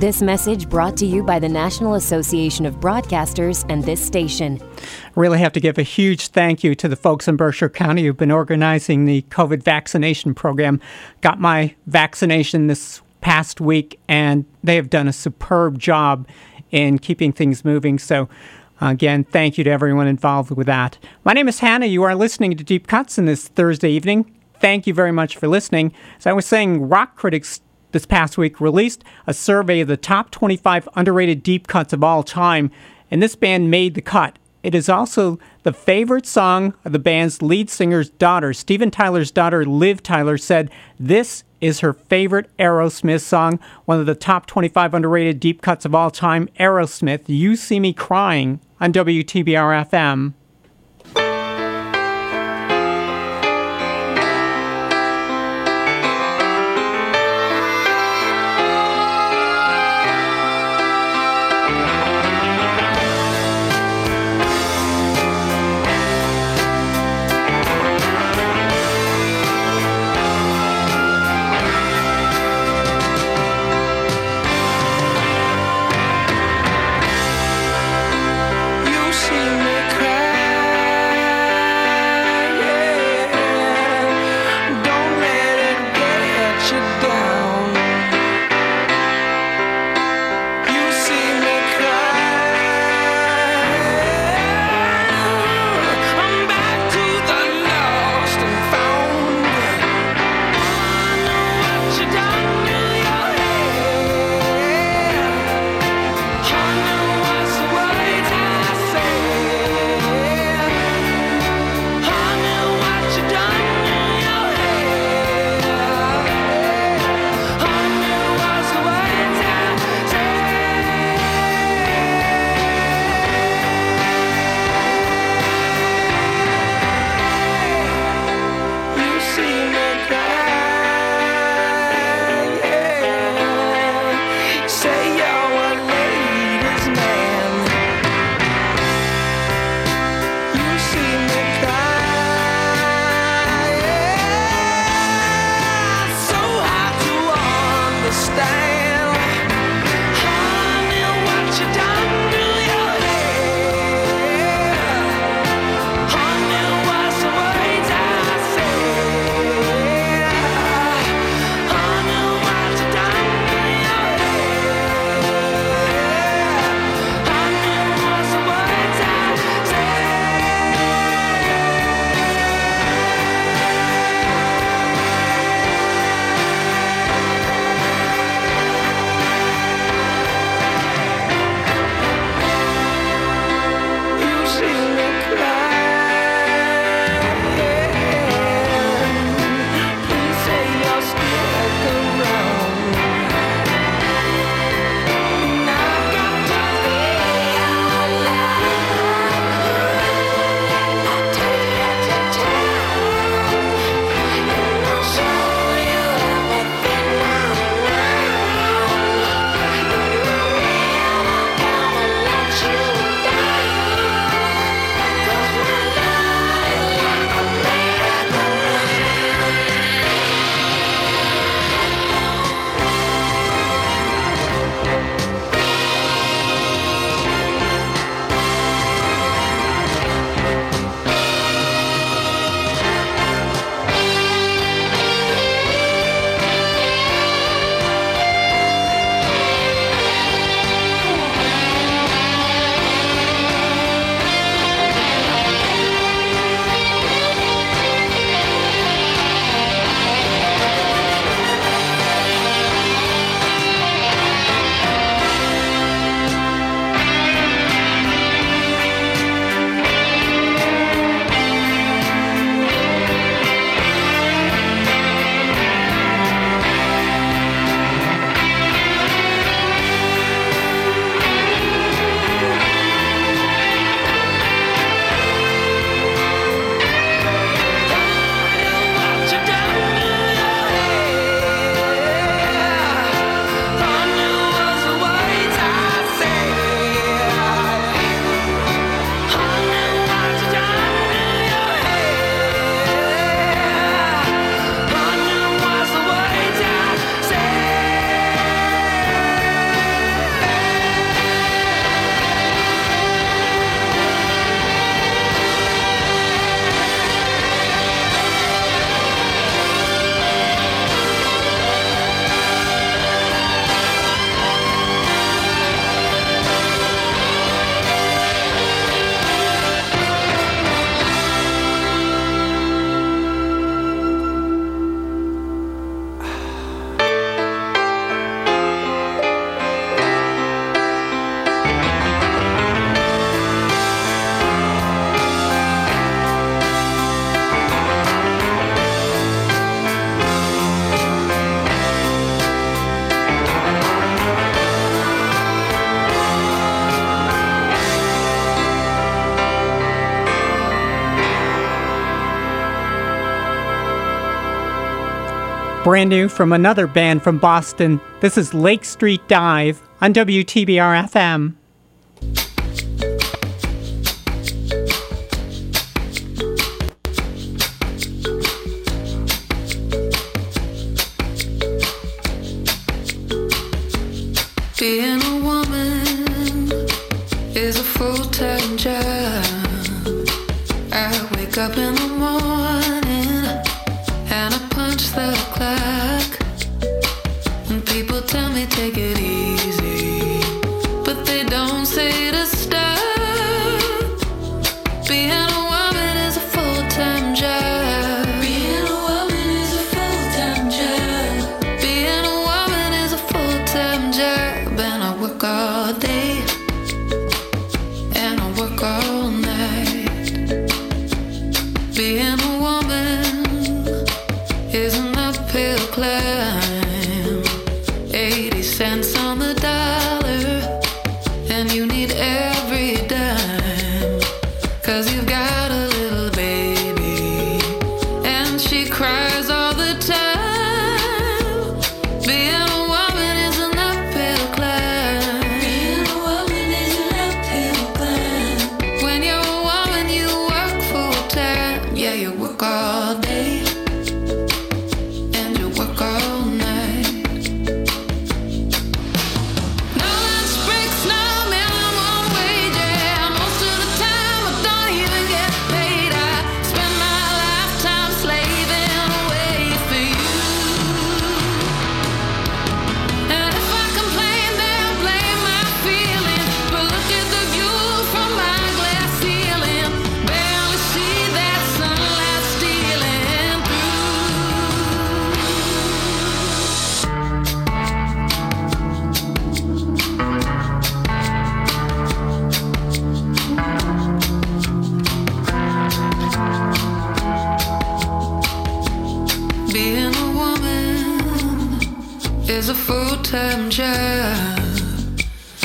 This message brought to you by the National Association of Broadcasters and this station. Really have to give a huge thank you to the folks in Berkshire County who've been organizing the COVID vaccination program. Got my vaccination this past week, and they have done a superb job in keeping things moving. So again, thank you to everyone involved with that. My name is Hannah. You are listening to Deep Cuts on this Thursday evening. Thank you very much for listening. As I was saying, rock critics this past week released a survey of the top 25 underrated deep cuts of all time, and this band made the cut. It is also the favorite song of the band's lead singer's daughter. Steven Tyler's daughter, Liv Tyler, said this is her favorite Aerosmith song, one of the top 25 underrated deep cuts of all time, Aerosmith, You See Me Crying, on WTBR-FM. See me cry. Brand new from another band from Boston. This is Lake Street Dive on WTBR-FM. Being a woman is a full-time job. I wake up in the morning and I punch the clock. And people tell me take it easy, but they don't say to stop. Being a woman is a full-time job.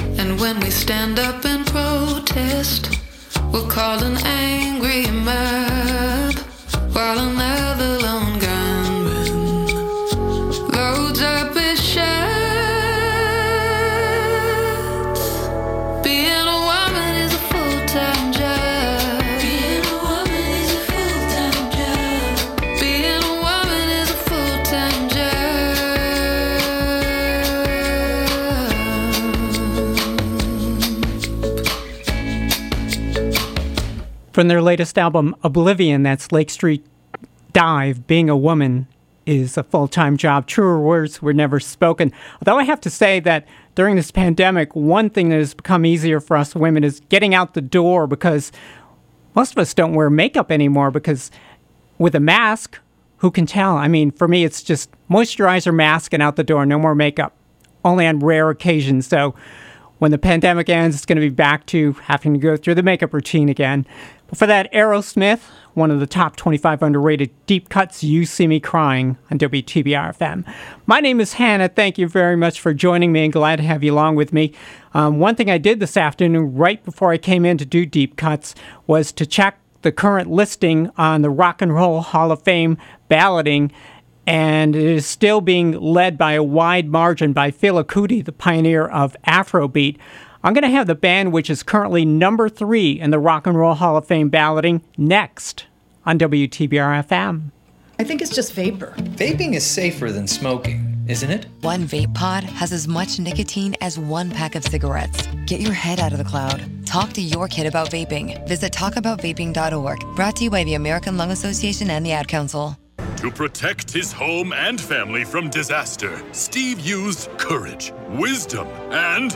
And when we stand up and protest, we're called an angry mob, while another lone gunman loads up his shots. Being a woman is a full-time job. Being a woman is a full-time job. Being a woman is a full-time job. From their latest album, Oblivion, that's Lake Street Dive, Being a Woman is a Full-Time Job. Truer words were never spoken. Although I have to say that during this pandemic, one thing that has become easier for us women is getting out the door, because most of us don't wear makeup anymore, because with a mask, who can tell? I mean, for me, it's just moisturizer, mask, and out the door. No more makeup, only on rare occasions. So when the pandemic ends, it's going to be back to having to go through the makeup routine again. But for that, Aerosmith, one of the top 25 underrated deep cuts, You See Me Crying on WTBR-FM. My name is Hannah. Thank you very much for joining me, and glad to have you along with me. One thing I did this afternoon, right before I came in to do deep cuts, was to check the current listing on the Rock and Roll Hall of Fame balloting. And it is still being led by a wide margin by Fela Kuti, the pioneer of Afrobeat. I'm going to have the band, which is currently number 3 in the Rock and Roll Hall of Fame balloting, next on WTBR-FM. I think it's just vapor. Vaping is safer than smoking, isn't it? One vape pod has as much nicotine as one pack of cigarettes. Get your head out of the cloud. Talk to your kid about vaping. Visit talkaboutvaping.org. Brought to you by the American Lung Association and the Ad Council. To protect his home and family from disaster, Steve used courage, wisdom, and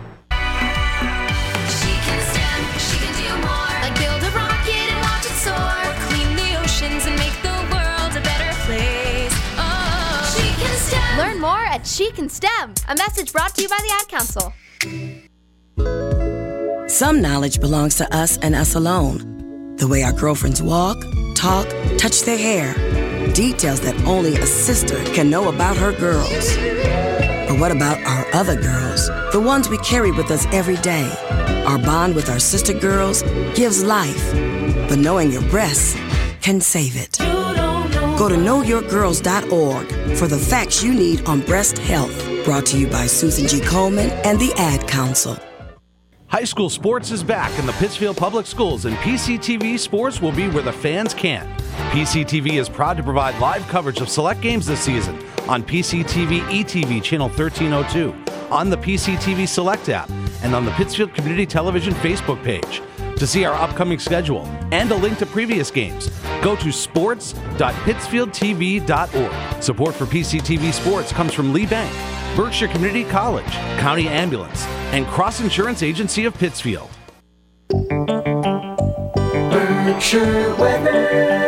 Learn more at Chic and STEM, a message brought to you by the Ad Council. Some knowledge belongs to us and us alone. The way our girlfriends walk, talk, touch their hair. Details that only a sister can know about her girls. But what about our other girls? The ones we carry with us every day. Our bond with our sister girls gives life. But knowing your breasts can save it. Go to knowyourgirls.org for the facts you need on breast health. Brought to you by Susan G. Coleman and the Ad Council. High school sports is back in the Pittsfield Public Schools, and PCTV Sports will be where the fans can. PCTV is proud to provide live coverage of select games this season on PCTV ETV Channel 1302, on the PCTV Select app, and on the Pittsfield Community Television Facebook page. To see our upcoming schedule and a link to previous games, go to sports.pittsfieldtv.org. Support for PCTV Sports comes from Lee Bank, Berkshire Community College, County Ambulance, and Cross Insurance Agency of Pittsfield. Berkshire weather.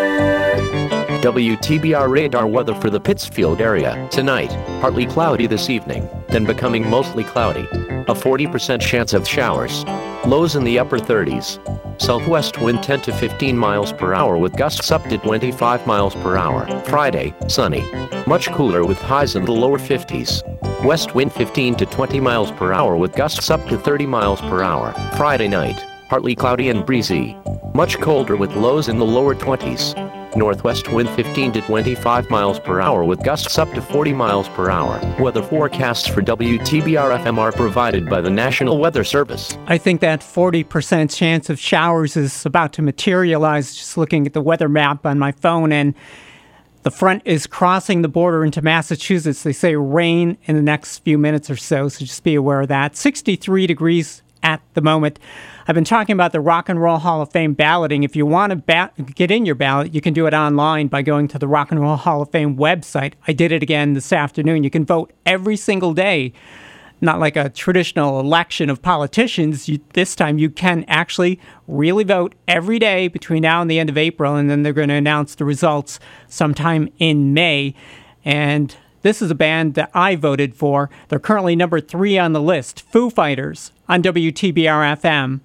WTBR radar weather for the Pittsfield area. Tonight, partly cloudy this evening, then becoming mostly cloudy. A 40% chance of showers. Lows in the upper 30s. Southwest wind 10 to 15 miles per hour with gusts up to 25 miles per hour. Friday, sunny. Much cooler with highs in the lower 50s. West wind 15 to 20 miles per hour with gusts up to 30 miles per hour. Friday night, partly cloudy and breezy. Much colder with lows in the lower 20s. Northwest wind 15 to 25 miles per hour with gusts up to 40 miles per hour. Weather forecasts for WTBR-FM are provided by the National Weather Service. I think that 40% chance of showers is about to materialize, just looking at the weather map on my phone, and the front is crossing the border into Massachusetts. They say rain in the next few minutes or so, so just be aware of that. 63 degrees at the moment. I've been talking about the Rock and Roll Hall of Fame balloting. If you want to get in your ballot, you can do it online by going to the Rock and Roll Hall of Fame website. I did it again this afternoon. You can vote every single day. Not like a traditional election of politicians. This time you can actually really vote every day between now and the end of April, and then they're going to announce the results sometime in May. And this is a band that I voted for. They're currently number 3 on the list, Foo Fighters, on WTBR-FM.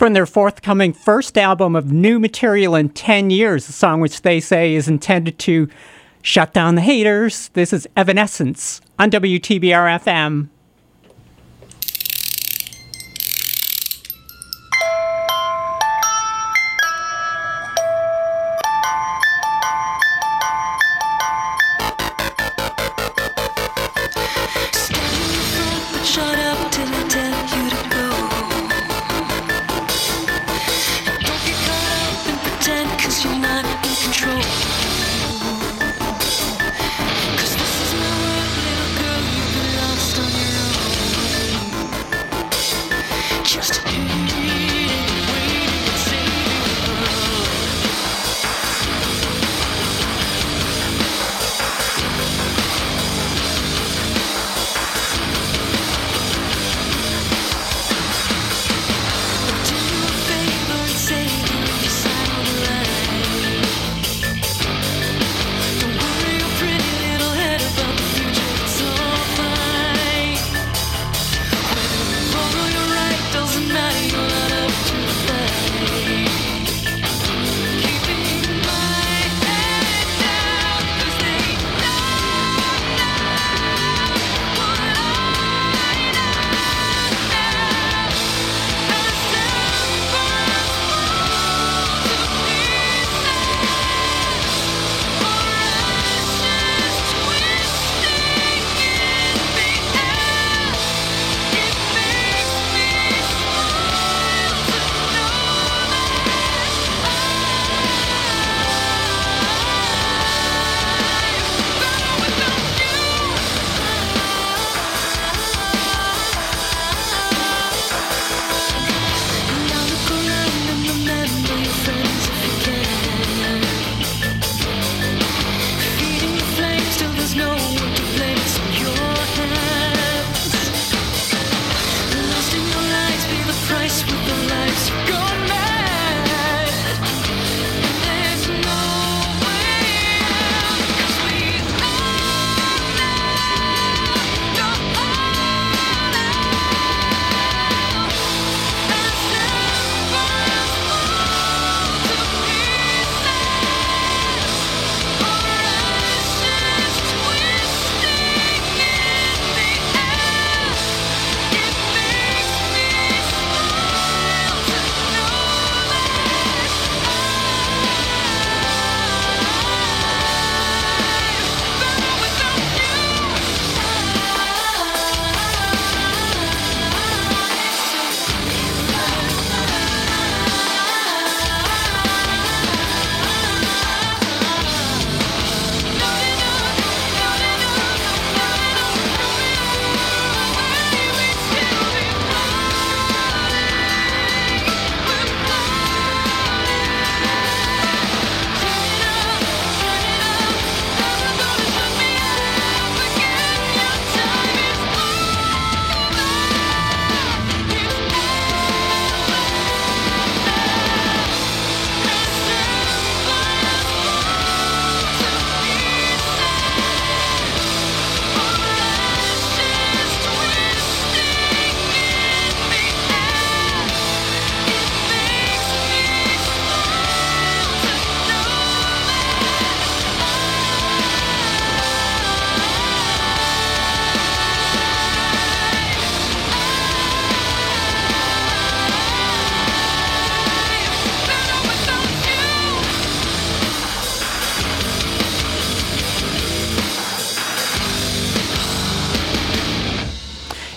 from their forthcoming first album of new material in 10 years, a song which they say is intended to shut down the haters. This is Evanescence on WTBR-FM.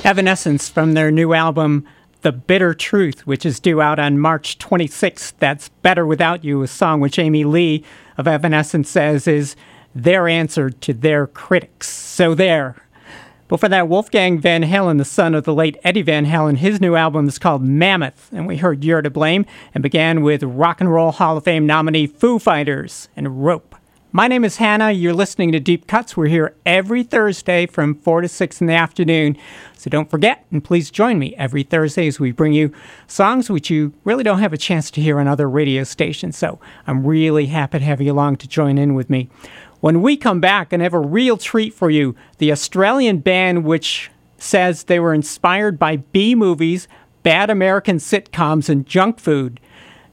Evanescence from their new album, The Bitter Truth, which is due out on March 26th. That's Better Without You, a song which Amy Lee of Evanescence says is their answer to their critics. So there. Before that, Wolfgang Van Halen, the son of the late Eddie Van Halen, his new album is called Mammoth, and we heard You're to Blame, and began with Rock and Roll Hall of Fame nominee Foo Fighters and Rope. My name is Hannah. You're listening to Deep Cuts. We're here every Thursday from 4 to 6 in the afternoon. So don't forget, and please join me every Thursday as we bring you songs which you really don't have a chance to hear on other radio stations. So I'm really happy to have you along to join in with me. When we come back, and have a real treat for you, the Australian band which says they were inspired by B-movies, bad American sitcoms and junk food.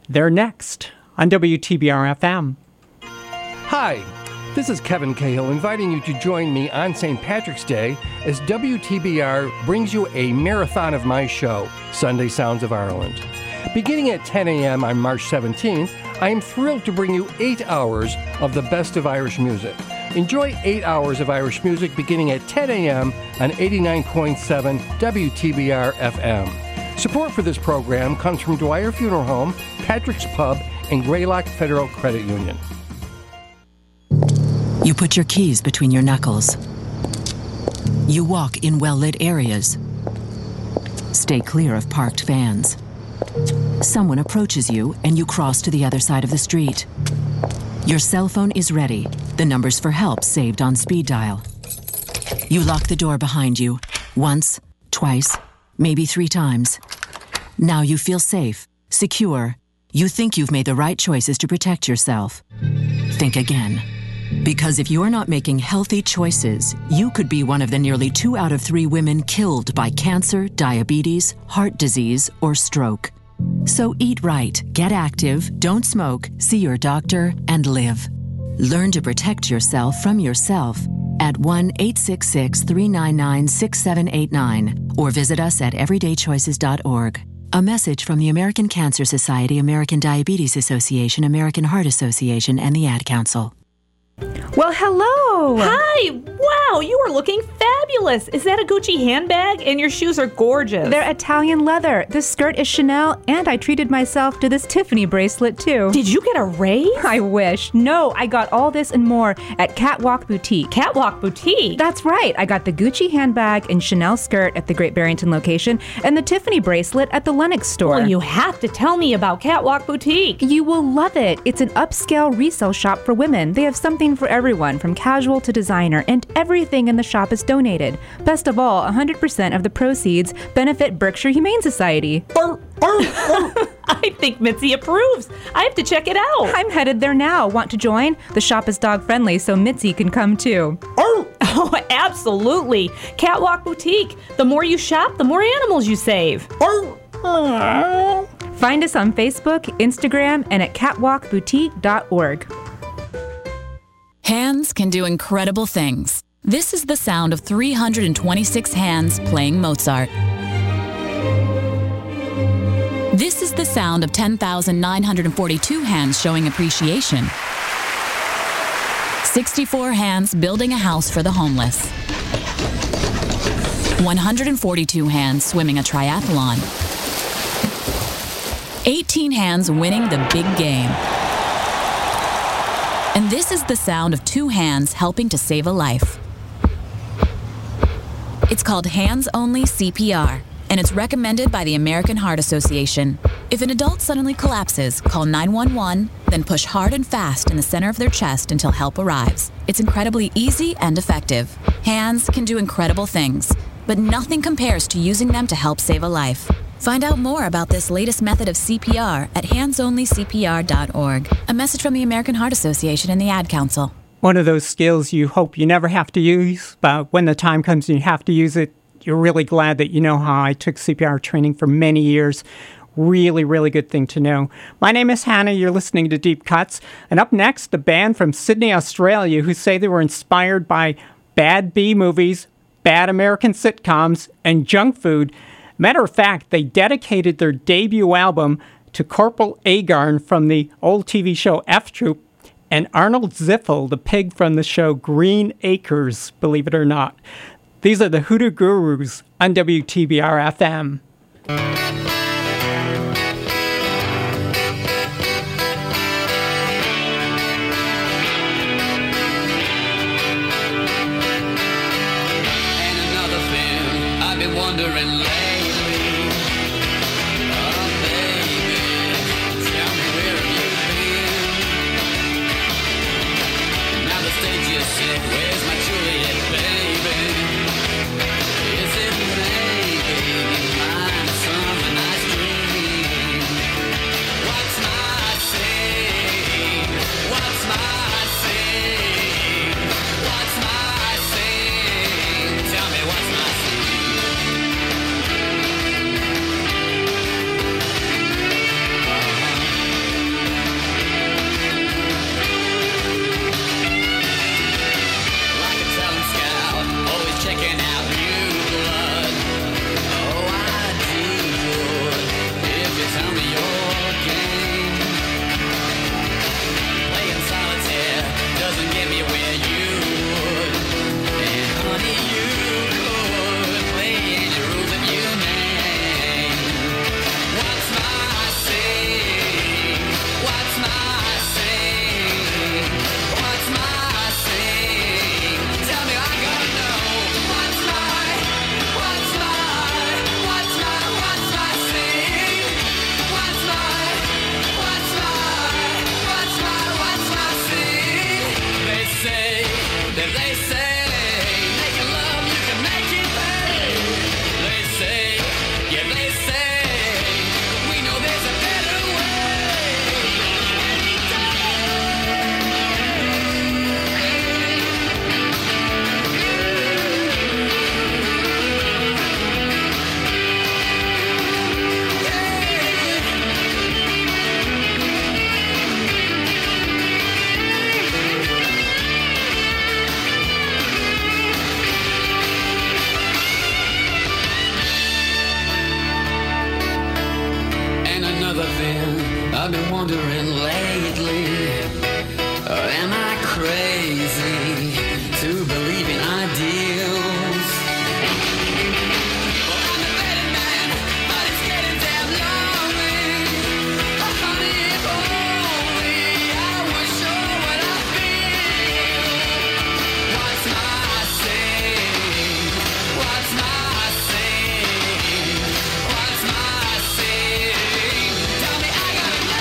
They're next on WTBR-FM. Hi, this is Kevin Cahill inviting you to join me on St. Patrick's Day as WTBR brings you a marathon of my show, Sunday Sounds of Ireland. Beginning at 10 a.m. on March 17th, I am thrilled to bring you 8 hours of the best of Irish music. Enjoy 8 hours of Irish music beginning at 10 a.m. on 89.7 WTBR-FM. Support for this program comes from Dwyer Funeral Home, Patrick's Pub, and Greylock Federal Credit Union. You put your keys between your knuckles. You walk in well-lit areas. Stay clear of parked vans. Someone approaches you and you cross to the other side of the street. Your cell phone is ready, the numbers for help saved on speed dial. You lock the door behind you, once, twice, maybe 3 times. Now you feel safe, secure. You think you've made the right choices to protect yourself. Think again. Because if you're not making healthy choices, you could be one of the nearly 2 out of 3 women killed by cancer, diabetes, heart disease, or stroke. So eat right, get active, don't smoke, see your doctor, and live. Learn to protect yourself from yourself at 1-866-399-6789 or visit us at everydaychoices.org. A message from the American Cancer Society, American Diabetes Association, American Heart Association, and the Ad Council. Well, hello. Hi. Wow, you are looking fabulous. Is that a Gucci handbag? And your shoes are gorgeous. They're Italian leather. This skirt is Chanel, and I treated myself to this Tiffany bracelet, too. Did you get a raise? I wish. No, I got all this and more at Catwalk Boutique. Catwalk Boutique? That's right. I got the Gucci handbag and Chanel skirt at the Great Barrington location and the Tiffany bracelet at the Lenox store. Well, you have to tell me about Catwalk Boutique. You will love it. It's an upscale resale shop for women. They have something for everyone, from casual to designer, and everything in the shop is donated. Best of all, 100% of the proceeds benefit Berkshire Humane Society. I think Mitzi approves. I have to check it out. I'm headed there now. Want to join? The shop is dog friendly, so Mitzi can come too. Oh, absolutely. Catwalk Boutique. The more you shop, the more animals you save. Find us on Facebook, Instagram, and at catwalkboutique.org. Hands can do incredible things. This is the sound of 326 hands playing Mozart. This is the sound of 10,942 hands showing appreciation. 64 hands building a house for the homeless. 142 hands swimming a triathlon. 18 hands winning the big game. And this is the sound of 2 hands helping to save a life. It's called Hands Only CPR, and it's recommended by the American Heart Association. If an adult suddenly collapses, call 911, then push hard and fast in the center of their chest until help arrives. It's incredibly easy and effective. Hands can do incredible things, but nothing compares to using them to help save a life. Find out more about this latest method of CPR at handsonlycpr.org. A message from the American Heart Association and the Ad Council. One of those skills you hope you never have to use, but when the time comes and you have to use it, you're really glad that you know how. I took CPR training for many years. Really, really good thing to know. My name is Hannah. You're listening to Deep Cuts. And up next, a band from Sydney, Australia, who say they were inspired by bad B movies, bad American sitcoms, and junk food. Matter of fact, they dedicated their debut album to Corporal Agarn from the old TV show F Troop and Arnold Ziffel, the pig from the show Green Acres, believe it or not. These are the Hoodoo Gurus on WTBR-FM. I've been wondering lately, am I crazy to believe in ideals? Well, I'm a better man, but it's getting damn lonely. Oh, honey, if only I would show what I feel. What's my sin? What's my sin? What's my sin? Tell me I gotta know.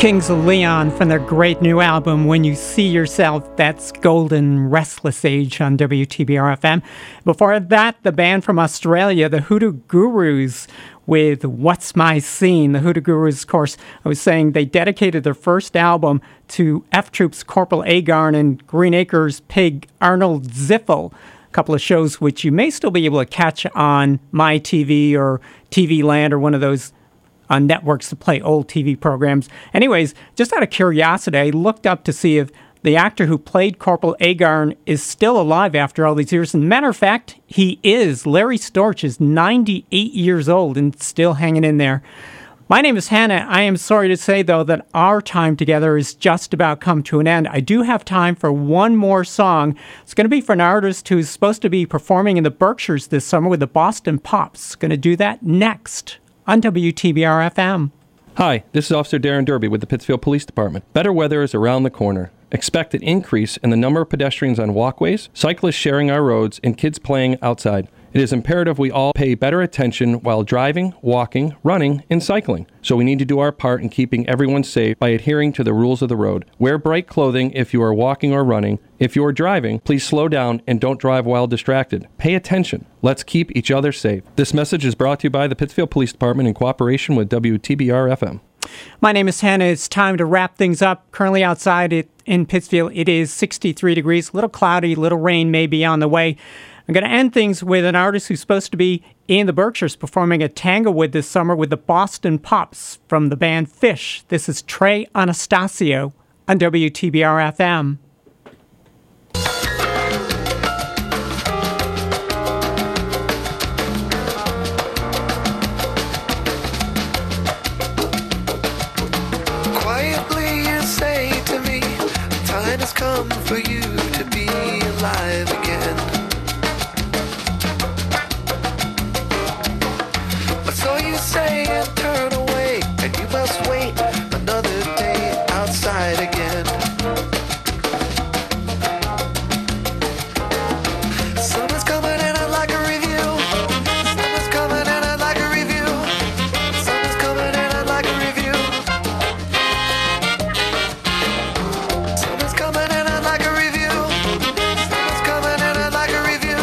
Kings of Leon from their great new album, When You See Yourself. That's Golden Restless Age on WTBR-FM. Before that, the band from Australia, the Hoodoo Gurus, with What's My Scene. The Hoodoo Gurus, of course, I was saying they dedicated their first album to F Troop's Corporal Agarn and Green Acres Pig Arnold Ziffel. A couple of shows which you may still be able to catch on My TV or TV Land or one of those on networks to play old TV programs. Anyways, just out of curiosity, I looked up to see if the actor who played Corporal Agarn is still alive after all these years. And matter of fact, he is. Larry Storch is 98 years old and still hanging in there. My name is Hannah. I am sorry to say, though, that our time together is just about come to an end. I do have time for one more song. It's going to be for an artist who's supposed to be performing in the Berkshires this summer with the Boston Pops. Going to do that next on WTBR-FM. Hi, this is Officer Darren Derby with the Pittsfield Police Department. Better weather is around the corner. Expect an increase in the number of pedestrians on walkways, cyclists sharing our roads, and kids playing outside. It is imperative we all pay better attention while driving, walking, running, and cycling. So we need to do our part in keeping everyone safe by adhering to the rules of the road. Wear bright clothing if you are walking or running. If you are driving, please slow down and don't drive while distracted. Pay attention. Let's keep each other safe. This message is brought to you by the Pittsfield Police Department in cooperation with WTBR-FM. My name is Hannah. It's time to wrap things up. Currently outside in Pittsfield, it is 63 degrees. A little cloudy, a little rain may be on the way. I'm going to end things with an artist who's supposed to be in the Berkshires performing at Tanglewood this summer with the Boston Pops from the band Fish. This is Trey Anastasio on WTBR-FM. Quietly you say to me, the time has come for you to be alive again. Say and turn away, and you must wait another day outside again. Summer's coming and I'd like a review. Summer's coming and I'd like a review. Summer's coming and I'd like a review. Summer's coming and I'd like a review. Summer's coming and I'd like a review.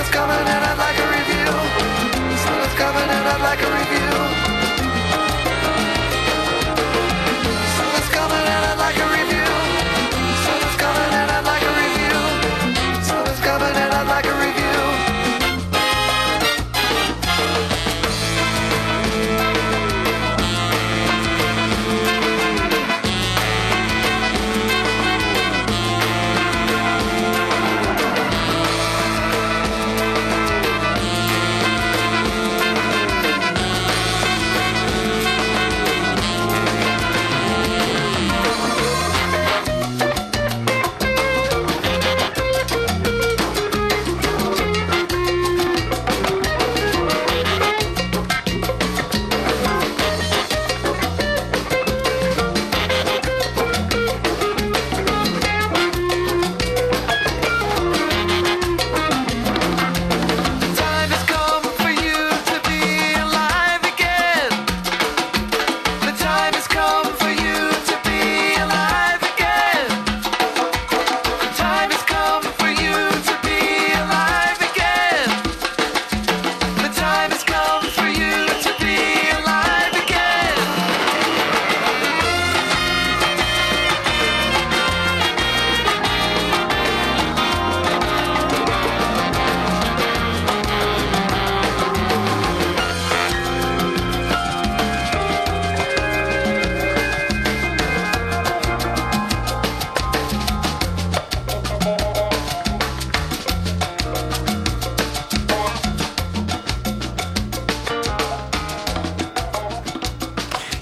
Summer's coming and I'd like a review.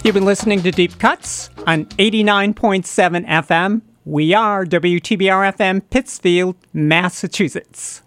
You've been listening to Deep Cuts on 89.7 FM. We are WTBR-FM, Pittsfield, Massachusetts.